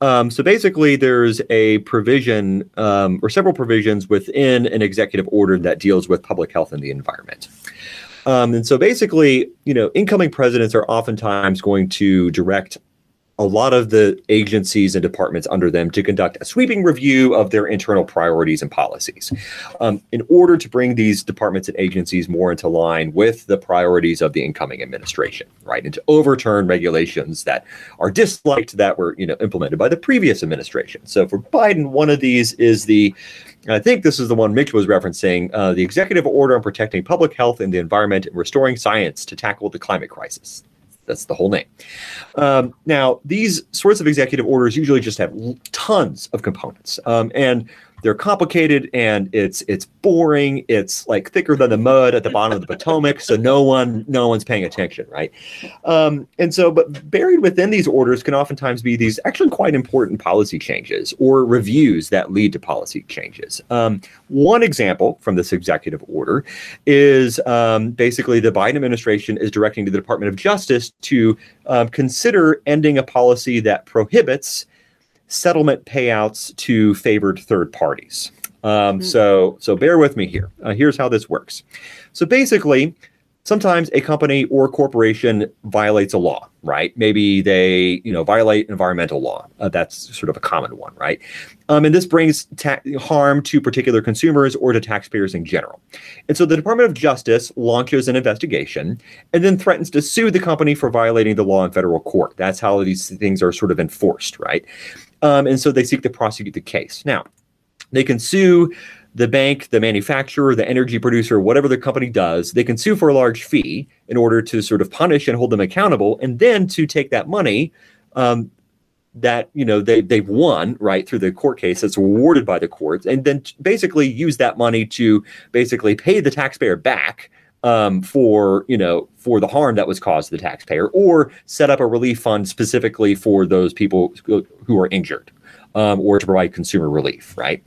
Um, so basically, there's a provision um, or several provisions within an executive order that deals with public health and the environment. Um, and so basically, you know, incoming presidents are oftentimes going to direct a lot of the agencies and departments under them to conduct a sweeping review of their internal priorities and policies um, in order to bring these departments and agencies more into line with the priorities of the incoming administration, right? And to overturn regulations that are disliked that were, you know, implemented by the previous administration. So for Biden, one of these is the, and I think this is the one Mitch was referencing, uh, the executive order on protecting public health and the environment and restoring science to tackle the climate crisis. That's the whole name. Um, now, these sorts of executive orders usually just have l- tons of components, um, and they're complicated, and it's it's boring. It's like thicker than the mud at the bottom of the Potomac, so no one no one's paying attention, right? Um, and so, but buried within these orders can oftentimes be these actually quite important policy changes or reviews that lead to policy changes. Um, one example from this executive order is um, basically the Biden administration is directing to the Department of Justice to uh, consider ending a policy that prohibits settlement payouts to favored third parties. Um, so, so bear with me here. Uh, here's how this works. So basically, sometimes a company or corporation violates a law, right? Maybe they, you know, violate environmental law. Uh, that's sort of a common one, right? Um, and this brings ta- harm to particular consumers or to taxpayers in general. And so the Department of Justice launches an investigation and then threatens to sue the company for violating the law in federal court. That's how these things are sort of enforced, right? Um, and so they seek to prosecute the case. Now, they can sue the bank, the manufacturer, the energy producer, whatever the company does. They can sue for a large fee in order to sort of punish and hold them accountable, and then to take that money um, that, you know, they, they've won, right, through the court case that's awarded by the courts, and then t- basically use that money to basically pay the taxpayer back um, for, you know, for the harm that was caused to the taxpayer, or set up a relief fund specifically for those people who are injured. Um, or to provide consumer relief, right?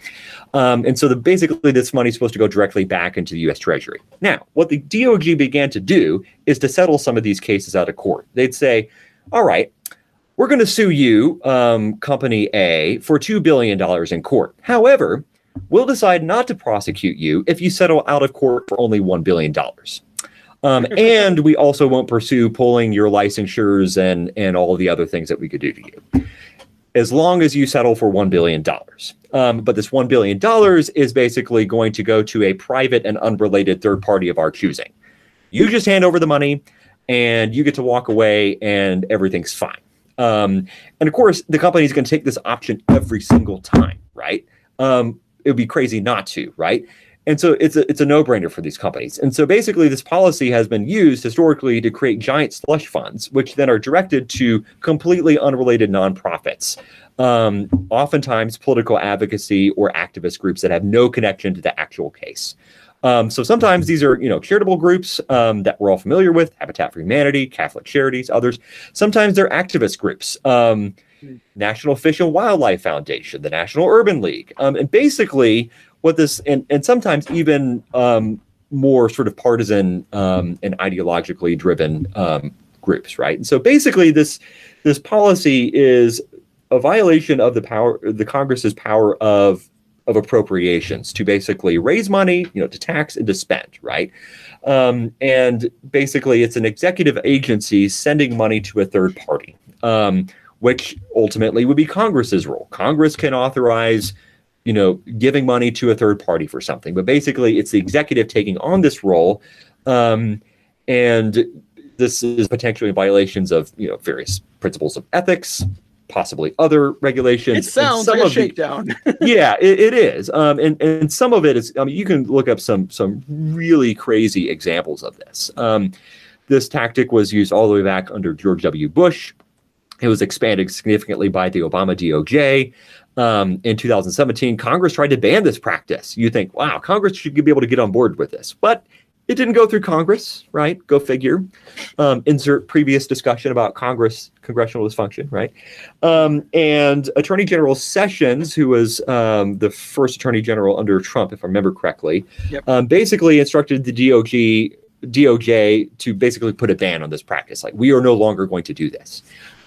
Um, and so the, basically this money is supposed to go directly back into the U S Treasury. Now, what the D O J began to do is to settle some of these cases out of court. They'd say, all right, we're going to sue you, um, Company A, for two billion dollars in court. However, we'll decide not to prosecute you if you settle out of court for only one billion dollars. Um, and we also won't pursue pulling your licensures and, and all the other things that we could do to you, as long as you settle for one billion dollars. Um, but this one billion dollars is basically going to go to a private and unrelated third party of our choosing. You just hand over the money and you get to walk away and everything's fine. Um, and of course, the company is going to take this option every single time, right? Um, it would be crazy not to, right? And so it's a, it's a no-brainer for these companies. And so basically this policy has been used historically to create giant slush funds, which then are directed to completely unrelated nonprofits, um, oftentimes political advocacy or activist groups that have no connection to the actual case. Um, so sometimes these are, you know, charitable groups um, that we're all familiar with, Habitat for Humanity, Catholic Charities, others. Sometimes they're activist groups. Um, National Fish and Wildlife Foundation, the National Urban League. Um, and basically what this, and, and sometimes even um, more sort of partisan um, and ideologically driven um, groups, right? And so basically this, this policy is a violation of the power, the Congress's power of, of appropriations to basically raise money, you know, to tax and to spend, right? Um, and basically it's an executive agency sending money to a third party, um, which ultimately would be Congress's role. Congress can authorize, you know, giving money to a third party for something, but basically it's the executive taking on this role. Um, and this is potentially violations of, you know, various principles of ethics, possibly other regulations. It sounds like a shakedown. Yeah, it, it is. Um, and, and some of it is, I mean, you can look up some, some really crazy examples of this. Um, this tactic was used all the way back under George W. Bush. It was expanded significantly by the Obama D O J. Um, in two thousand seventeen, Congress tried to ban this practice. You think, wow, Congress should be able to get on board with this. But it didn't go through Congress, right? Go figure. Um, insert previous discussion about Congress, congressional dysfunction, right? Um, and Attorney General Sessions, who was um, the first Attorney General under Trump, if I remember correctly, yep. um, basically instructed the D O J to basically put a ban on this practice. Like, we are no longer going to do this.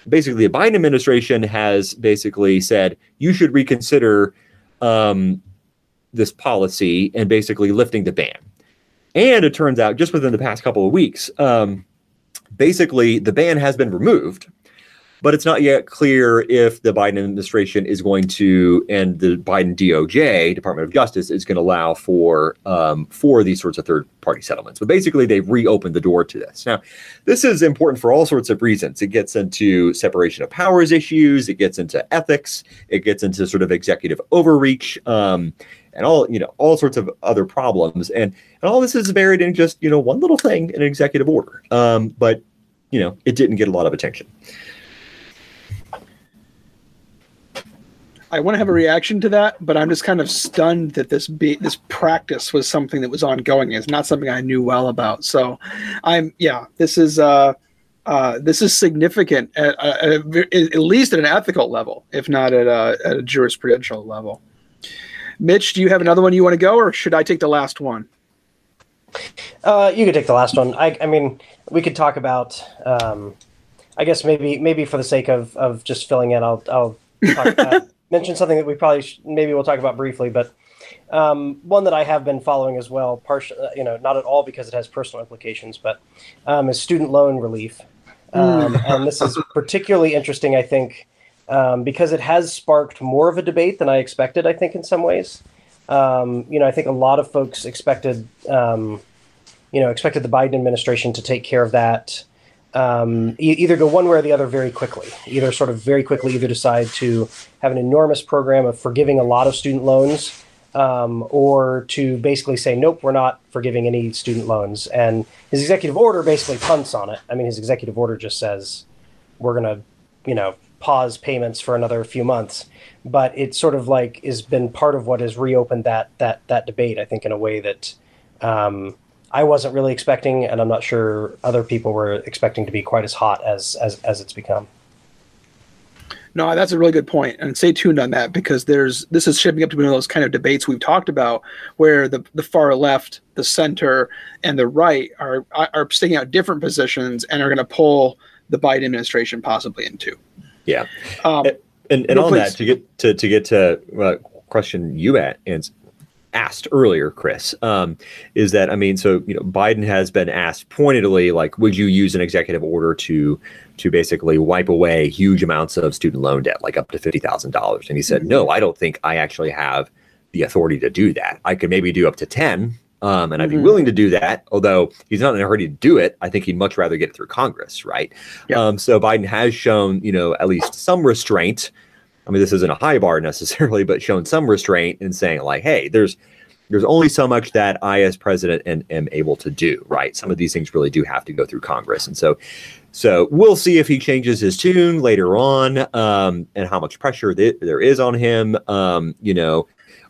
Basically, the Biden administration has basically said you should reconsider um, this policy and basically lifting the ban. And it turns out just within the past couple of weeks, um, basically the ban has been removed, but it's not yet clear if the Biden administration is going to, and the Biden D O J, Department of Justice, is going to allow for um, for these sorts of third-party settlements. But basically, they've reopened the door to this. Now, this is important for all sorts of reasons. It gets into separation of powers issues. It gets into ethics. It gets into sort of executive overreach. Um, And all, you know, all sorts of other problems. And, and all this is buried in just, you know, one little thing, an executive order. Um, but, you know, it didn't get a lot of attention. I want to have a reaction to that, but I'm just kind of stunned that this be, this practice was something that was ongoing. It's not something I knew well about. So I'm, yeah, this is uh, uh, this is significant, at, uh, at least at an ethical level, if not at a, at a jurisprudential level. Mitch, do you have another one you want to go, or should I take the last one? Uh, you could take the last one. I, I mean, we could talk about. Um, I guess maybe maybe for the sake of, of just filling in, I'll I'll talk about, mention something that we probably sh- maybe we'll talk about briefly, but um, one that I have been following as well, partial, you know, not at all because it has personal implications, but um, is student loan relief, um, and this is particularly interesting, I think. Um, because it has sparked more of a debate than I expected, I think, in some ways. Um, you know, I think a lot of folks expected, um, you know, expected the Biden administration to take care of that, um, e- either go one way or the other very quickly, either sort of very quickly either decide to have an enormous program of forgiving a lot of student loans um, or to basically say, nope, we're not forgiving any student loans. And his executive order basically punts on it. I mean, his executive order just says, we're going to, you know, pause payments for another few months, but it sort of like has been part of what has reopened that that that debate, I think, in a way that um, I wasn't really expecting, and I'm not sure other people were expecting to be quite as hot as as, as it's become. No, that's a really good point, and stay tuned on that because there's this is shaping up to be one of those kind of debates we've talked about, where the the far left, the center, and the right are are sticking out different positions and are going to pull the Biden administration possibly in two. Yeah, um, and and, and no, on please. that to get to to get to uh, question you at and asked earlier, Chris, um, is that I mean, so you know, Biden has been asked pointedly, like, would you use an executive order to to basically wipe away huge amounts of student loan debt, like up to fifty thousand dollars? And he said, mm-hmm. no, I don't think I actually have the authority to do that. I could maybe do up to ten, Um, and I'd be mm-hmm. willing to do that, although he's not in a hurry to do it. I think he'd much rather get it through Congress, right? Yep. Um, so Biden has shown, you know, at least some restraint. I mean, this isn't a high bar necessarily, but shown some restraint in saying like, hey, there's there's only so much that I as president am, am able to do, right? Some of these things really do have to go through Congress. And so so we'll see if he changes his tune later on um, and how much pressure th- there is on him, um, you know,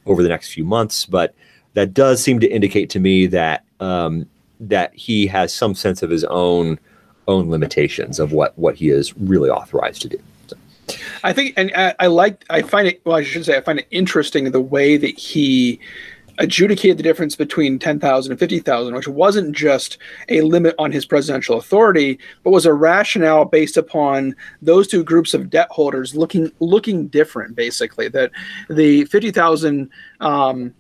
over the next few months. But that does seem to indicate to me that um, that he has some sense of his own own limitations of what, what he is really authorized to do. So. I think, and I, I like, I find it, well, I should say, I find it interesting the way that he adjudicated the difference between ten thousand and fifty thousand, which wasn't just a limit on his presidential authority, but was a rationale based upon those two groups of debt holders looking looking different, basically. That the fifty thousand um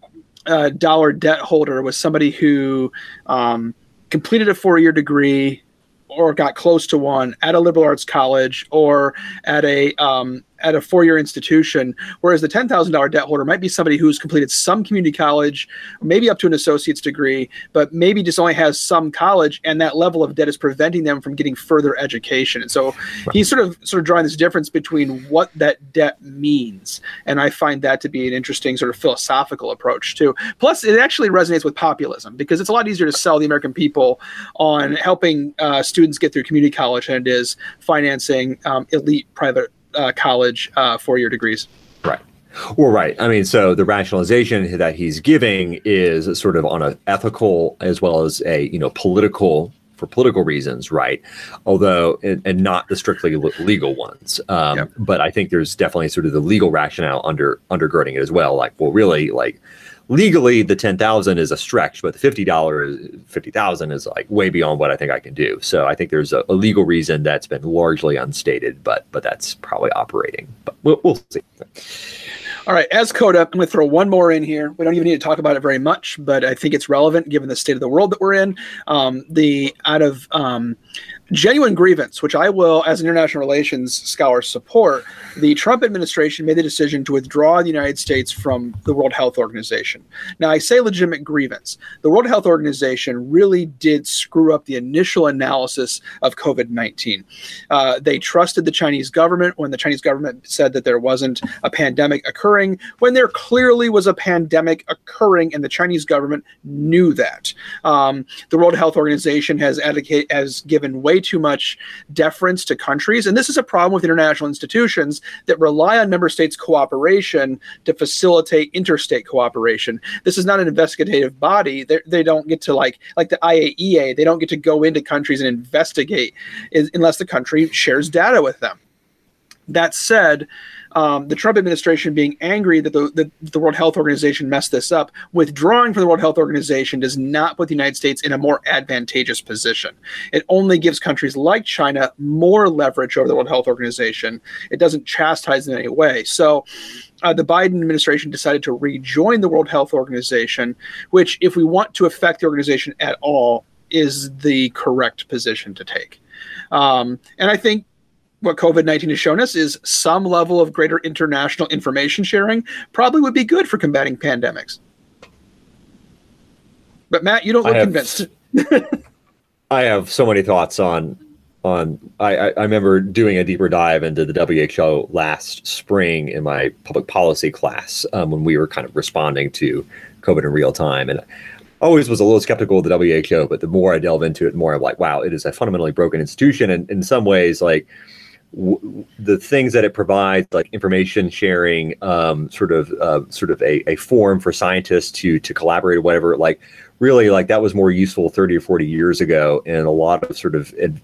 Uh, dollar debt holder was somebody who um, completed a four-year degree or got close to one at a liberal arts college or at a um, at a four-year institution, whereas the ten thousand dollars debt holder might be somebody who's completed some community college, maybe up to an associate's degree, but maybe just only has some college, and that level of debt is preventing them from getting further education. And so right. he's sort of sort of drawing this difference between what that debt means, and I find that to be an interesting sort of philosophical approach too. Plus, it actually resonates with populism because it's a lot easier to sell the American people on helping uh, students get through community college than it is financing um, elite private Uh, college uh, four-year degrees. Right. Well, right. I mean, so the rationalization that he's giving is sort of on an ethical as well as a, you know, political, for political reasons, right? Although, and, and not the strictly legal ones. Um, yeah. But I think there's definitely sort of the legal rationale under undergirding it as well. Like, well, really, like, legally, the ten thousand is a stretch, but the fifty thousand is like way beyond what I think I can do. So I think there's a, a legal reason that's been largely unstated, but but that's probably operating. But we'll, we'll see. All right, as CODA, I'm going to throw one more in here. We don't even need to talk about it very much, but I think it's relevant given the state of the world that we're in. Um, the out of um, genuine grievance, which I will, as an international relations scholar, support, the Trump administration made the decision to withdraw the United States from the World Health Organization. Now, I say legitimate grievance. The World Health Organization really did screw up the initial analysis of COVID nineteen. Uh, they trusted the Chinese government when the Chinese government said that there wasn't a pandemic occurring, when there clearly was a pandemic occurring, and the Chinese government knew that. Um, the World Health Organization has, advocate, has given way too much deference to countries, and this is a problem with international institutions that rely on member states' cooperation to facilitate interstate cooperation. This is not an investigative body. They, they don't get to, like, like the I A E A, they don't get to go into countries and investigate is, unless the country shares data with them. That said, Um, the Trump administration being angry that the, the, the World Health Organization messed this up, withdrawing from the World Health Organization does not put the United States in a more advantageous position. It only gives countries like China more leverage over the World Health Organization. It doesn't chastise them in any way. So uh, the Biden administration decided to rejoin the World Health Organization, which, if we want to affect the organization at all, is the correct position to take. Um, and I think what COVID nineteen has shown us is some level of greater international information sharing probably would be good for combating pandemics. But Matt, you don't look I have, convinced. I have so many thoughts on, on I, I, I remember doing a deeper dive into the W H O last spring in my public policy class um, when we were kind of responding to COVID in real time. And always was a little skeptical of the W H O, but the more I delve into it, the more I'm like, wow, it is a fundamentally broken institution. And in some ways, like, W- the things that it provides, like information sharing, um, sort of, uh, sort of a, a forum for scientists to to collaborate or whatever. Like, really, like that was more useful thirty or forty years ago. And a lot of sort of ad-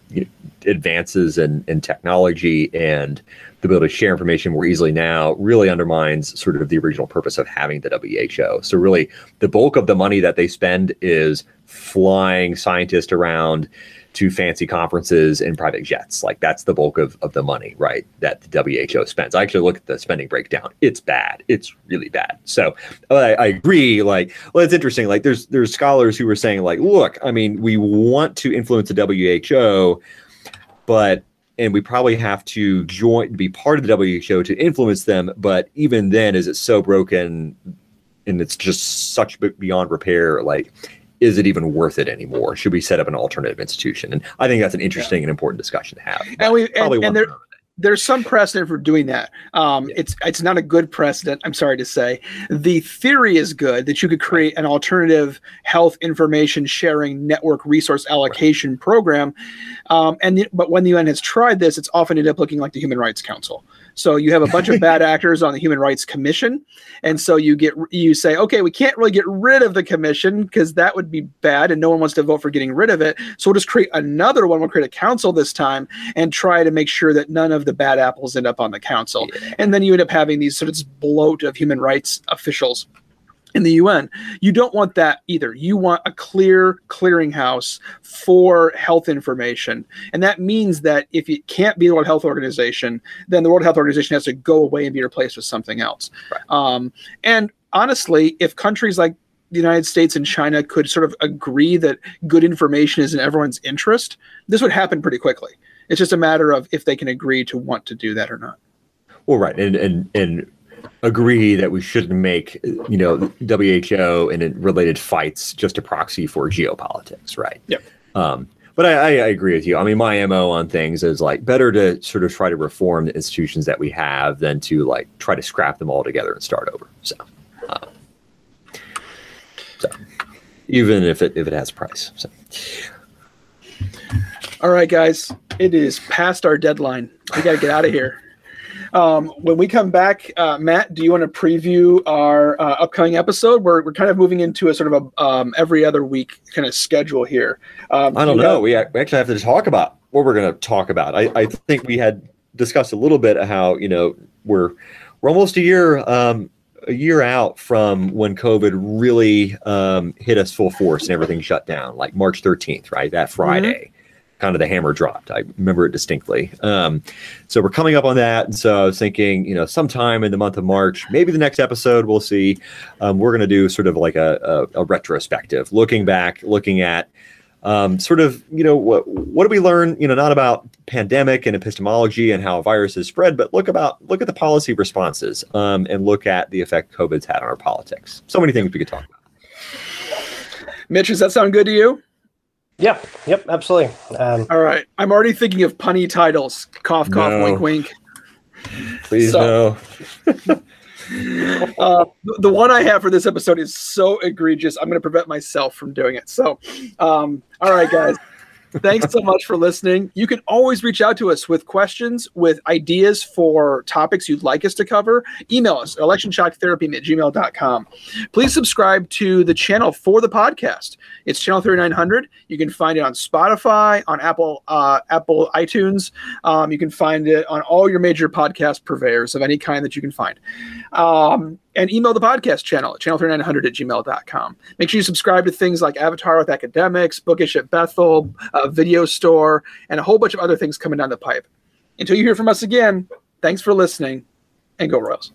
advances in, in technology and the ability to share information more easily now really undermines sort of the original purpose of having the W H O. So really, the bulk of the money that they spend is flying scientists around to fancy conferences in private jets. Like, that's the bulk of, of the money, right, that the W H O spends. I actually look at the spending breakdown. It's bad. It's really bad. So I, I agree. Like, well, it's interesting. Like, there's there's scholars who were saying, like, look, I mean, we want to influence the W H O, but and we probably have to join, be part of the W H O to influence them. But even then, is it so broken and it's just such beyond repair. Like, is it even worth it anymore? Should we set up an alternative institution? And I think that's an interesting yeah. and important discussion to have. And we probably and, and there, there's some precedent for doing that. Um, yeah. It's it's not a good precedent, I'm sorry to say. The theory is good that you could create an alternative health information sharing network resource allocation right. program. Um, and the, but when the U N has tried this, it's often ended up looking like the Human Rights Council. So you have a bunch of bad actors on the Human Rights Commission. And so you get you say, okay, we can't really get rid of the commission because that would be bad and no one wants to vote for getting rid of it. So we'll just create another one. We'll create a council this time and try to make sure that none of the bad apples end up on the council. Yeah. And then you end up having these sort of bloat of human rights officials in the U N. You don't want that either. You want a clear clearinghouse for health information. And that means that if it can't be the World Health Organization, then the World Health Organization has to go away and be replaced with something else. Right. Um, and honestly, if countries like the United States and China could sort of agree that good information is in everyone's interest, this would happen pretty quickly. It's just a matter of if they can agree to want to do that or not. Well, right. And, and, and, agree that we shouldn't make, you know, W H O and related fights just a proxy for geopolitics, right? Yeah. Um, but I, I, I agree with you. I mean, my M O on things is like better to sort of try to reform the institutions that we have than to like try to scrap them all together and start over. So, um, so even if it if it has price. So. All right, guys, it is past our deadline. We got to get out of here. Um, when we come back, uh, Matt, do you want to preview our uh, upcoming episode? We're we're kind of moving into a sort of a um, every other week kind of schedule here. Um, I don't you know. know. We actually have to talk about what we're going to talk about. I, I think we had discussed a little bit how, you know, we're we're almost a year um, a year out from when COVID really um, hit us full force and everything shut down, like March thirteenth, right? That Friday. Mm-hmm. Kind of the hammer dropped. I remember it distinctly. Um, so we're coming up on that. And so I was thinking, you know, sometime in the month of March, maybe the next episode, we'll see. Um, we're going to do sort of like a, a, a retrospective, looking back, looking at um, sort of, you know, what, what did we learn, you know, not about pandemic and epistemology and how viruses spread, but look about, look at the policy responses um, and look at the effect COVID's had on our politics. So many things we could talk about. Mitch, does that sound good to you? Yep. Yep. Absolutely. Um, All right. I'm already thinking of punny titles. Cough, cough, no. Wink, wink. Please so, no. uh, the one I have for this episode is so egregious. I'm going to prevent myself from doing it. So, um, all right, guys. Thanks so much for listening. You can always reach out to us with questions, with ideas for topics you'd like us to cover. Email us, election shock therapy at gmail dot com. Please subscribe to the channel for the podcast. It's channel thirty-nine hundred. You can find it on Spotify, on Apple uh, Apple iTunes. Um, you can find it on all your major podcast purveyors of any kind that you can find. Um, and email the podcast channel at channel thirty-nine hundred at gmail dot com. Make sure you subscribe to things like Avatar with Academics, Bookish at Bethel, uh, Video Store, and a whole bunch of other things coming down the pipe. Until you hear from us again, thanks for listening, and go Royals.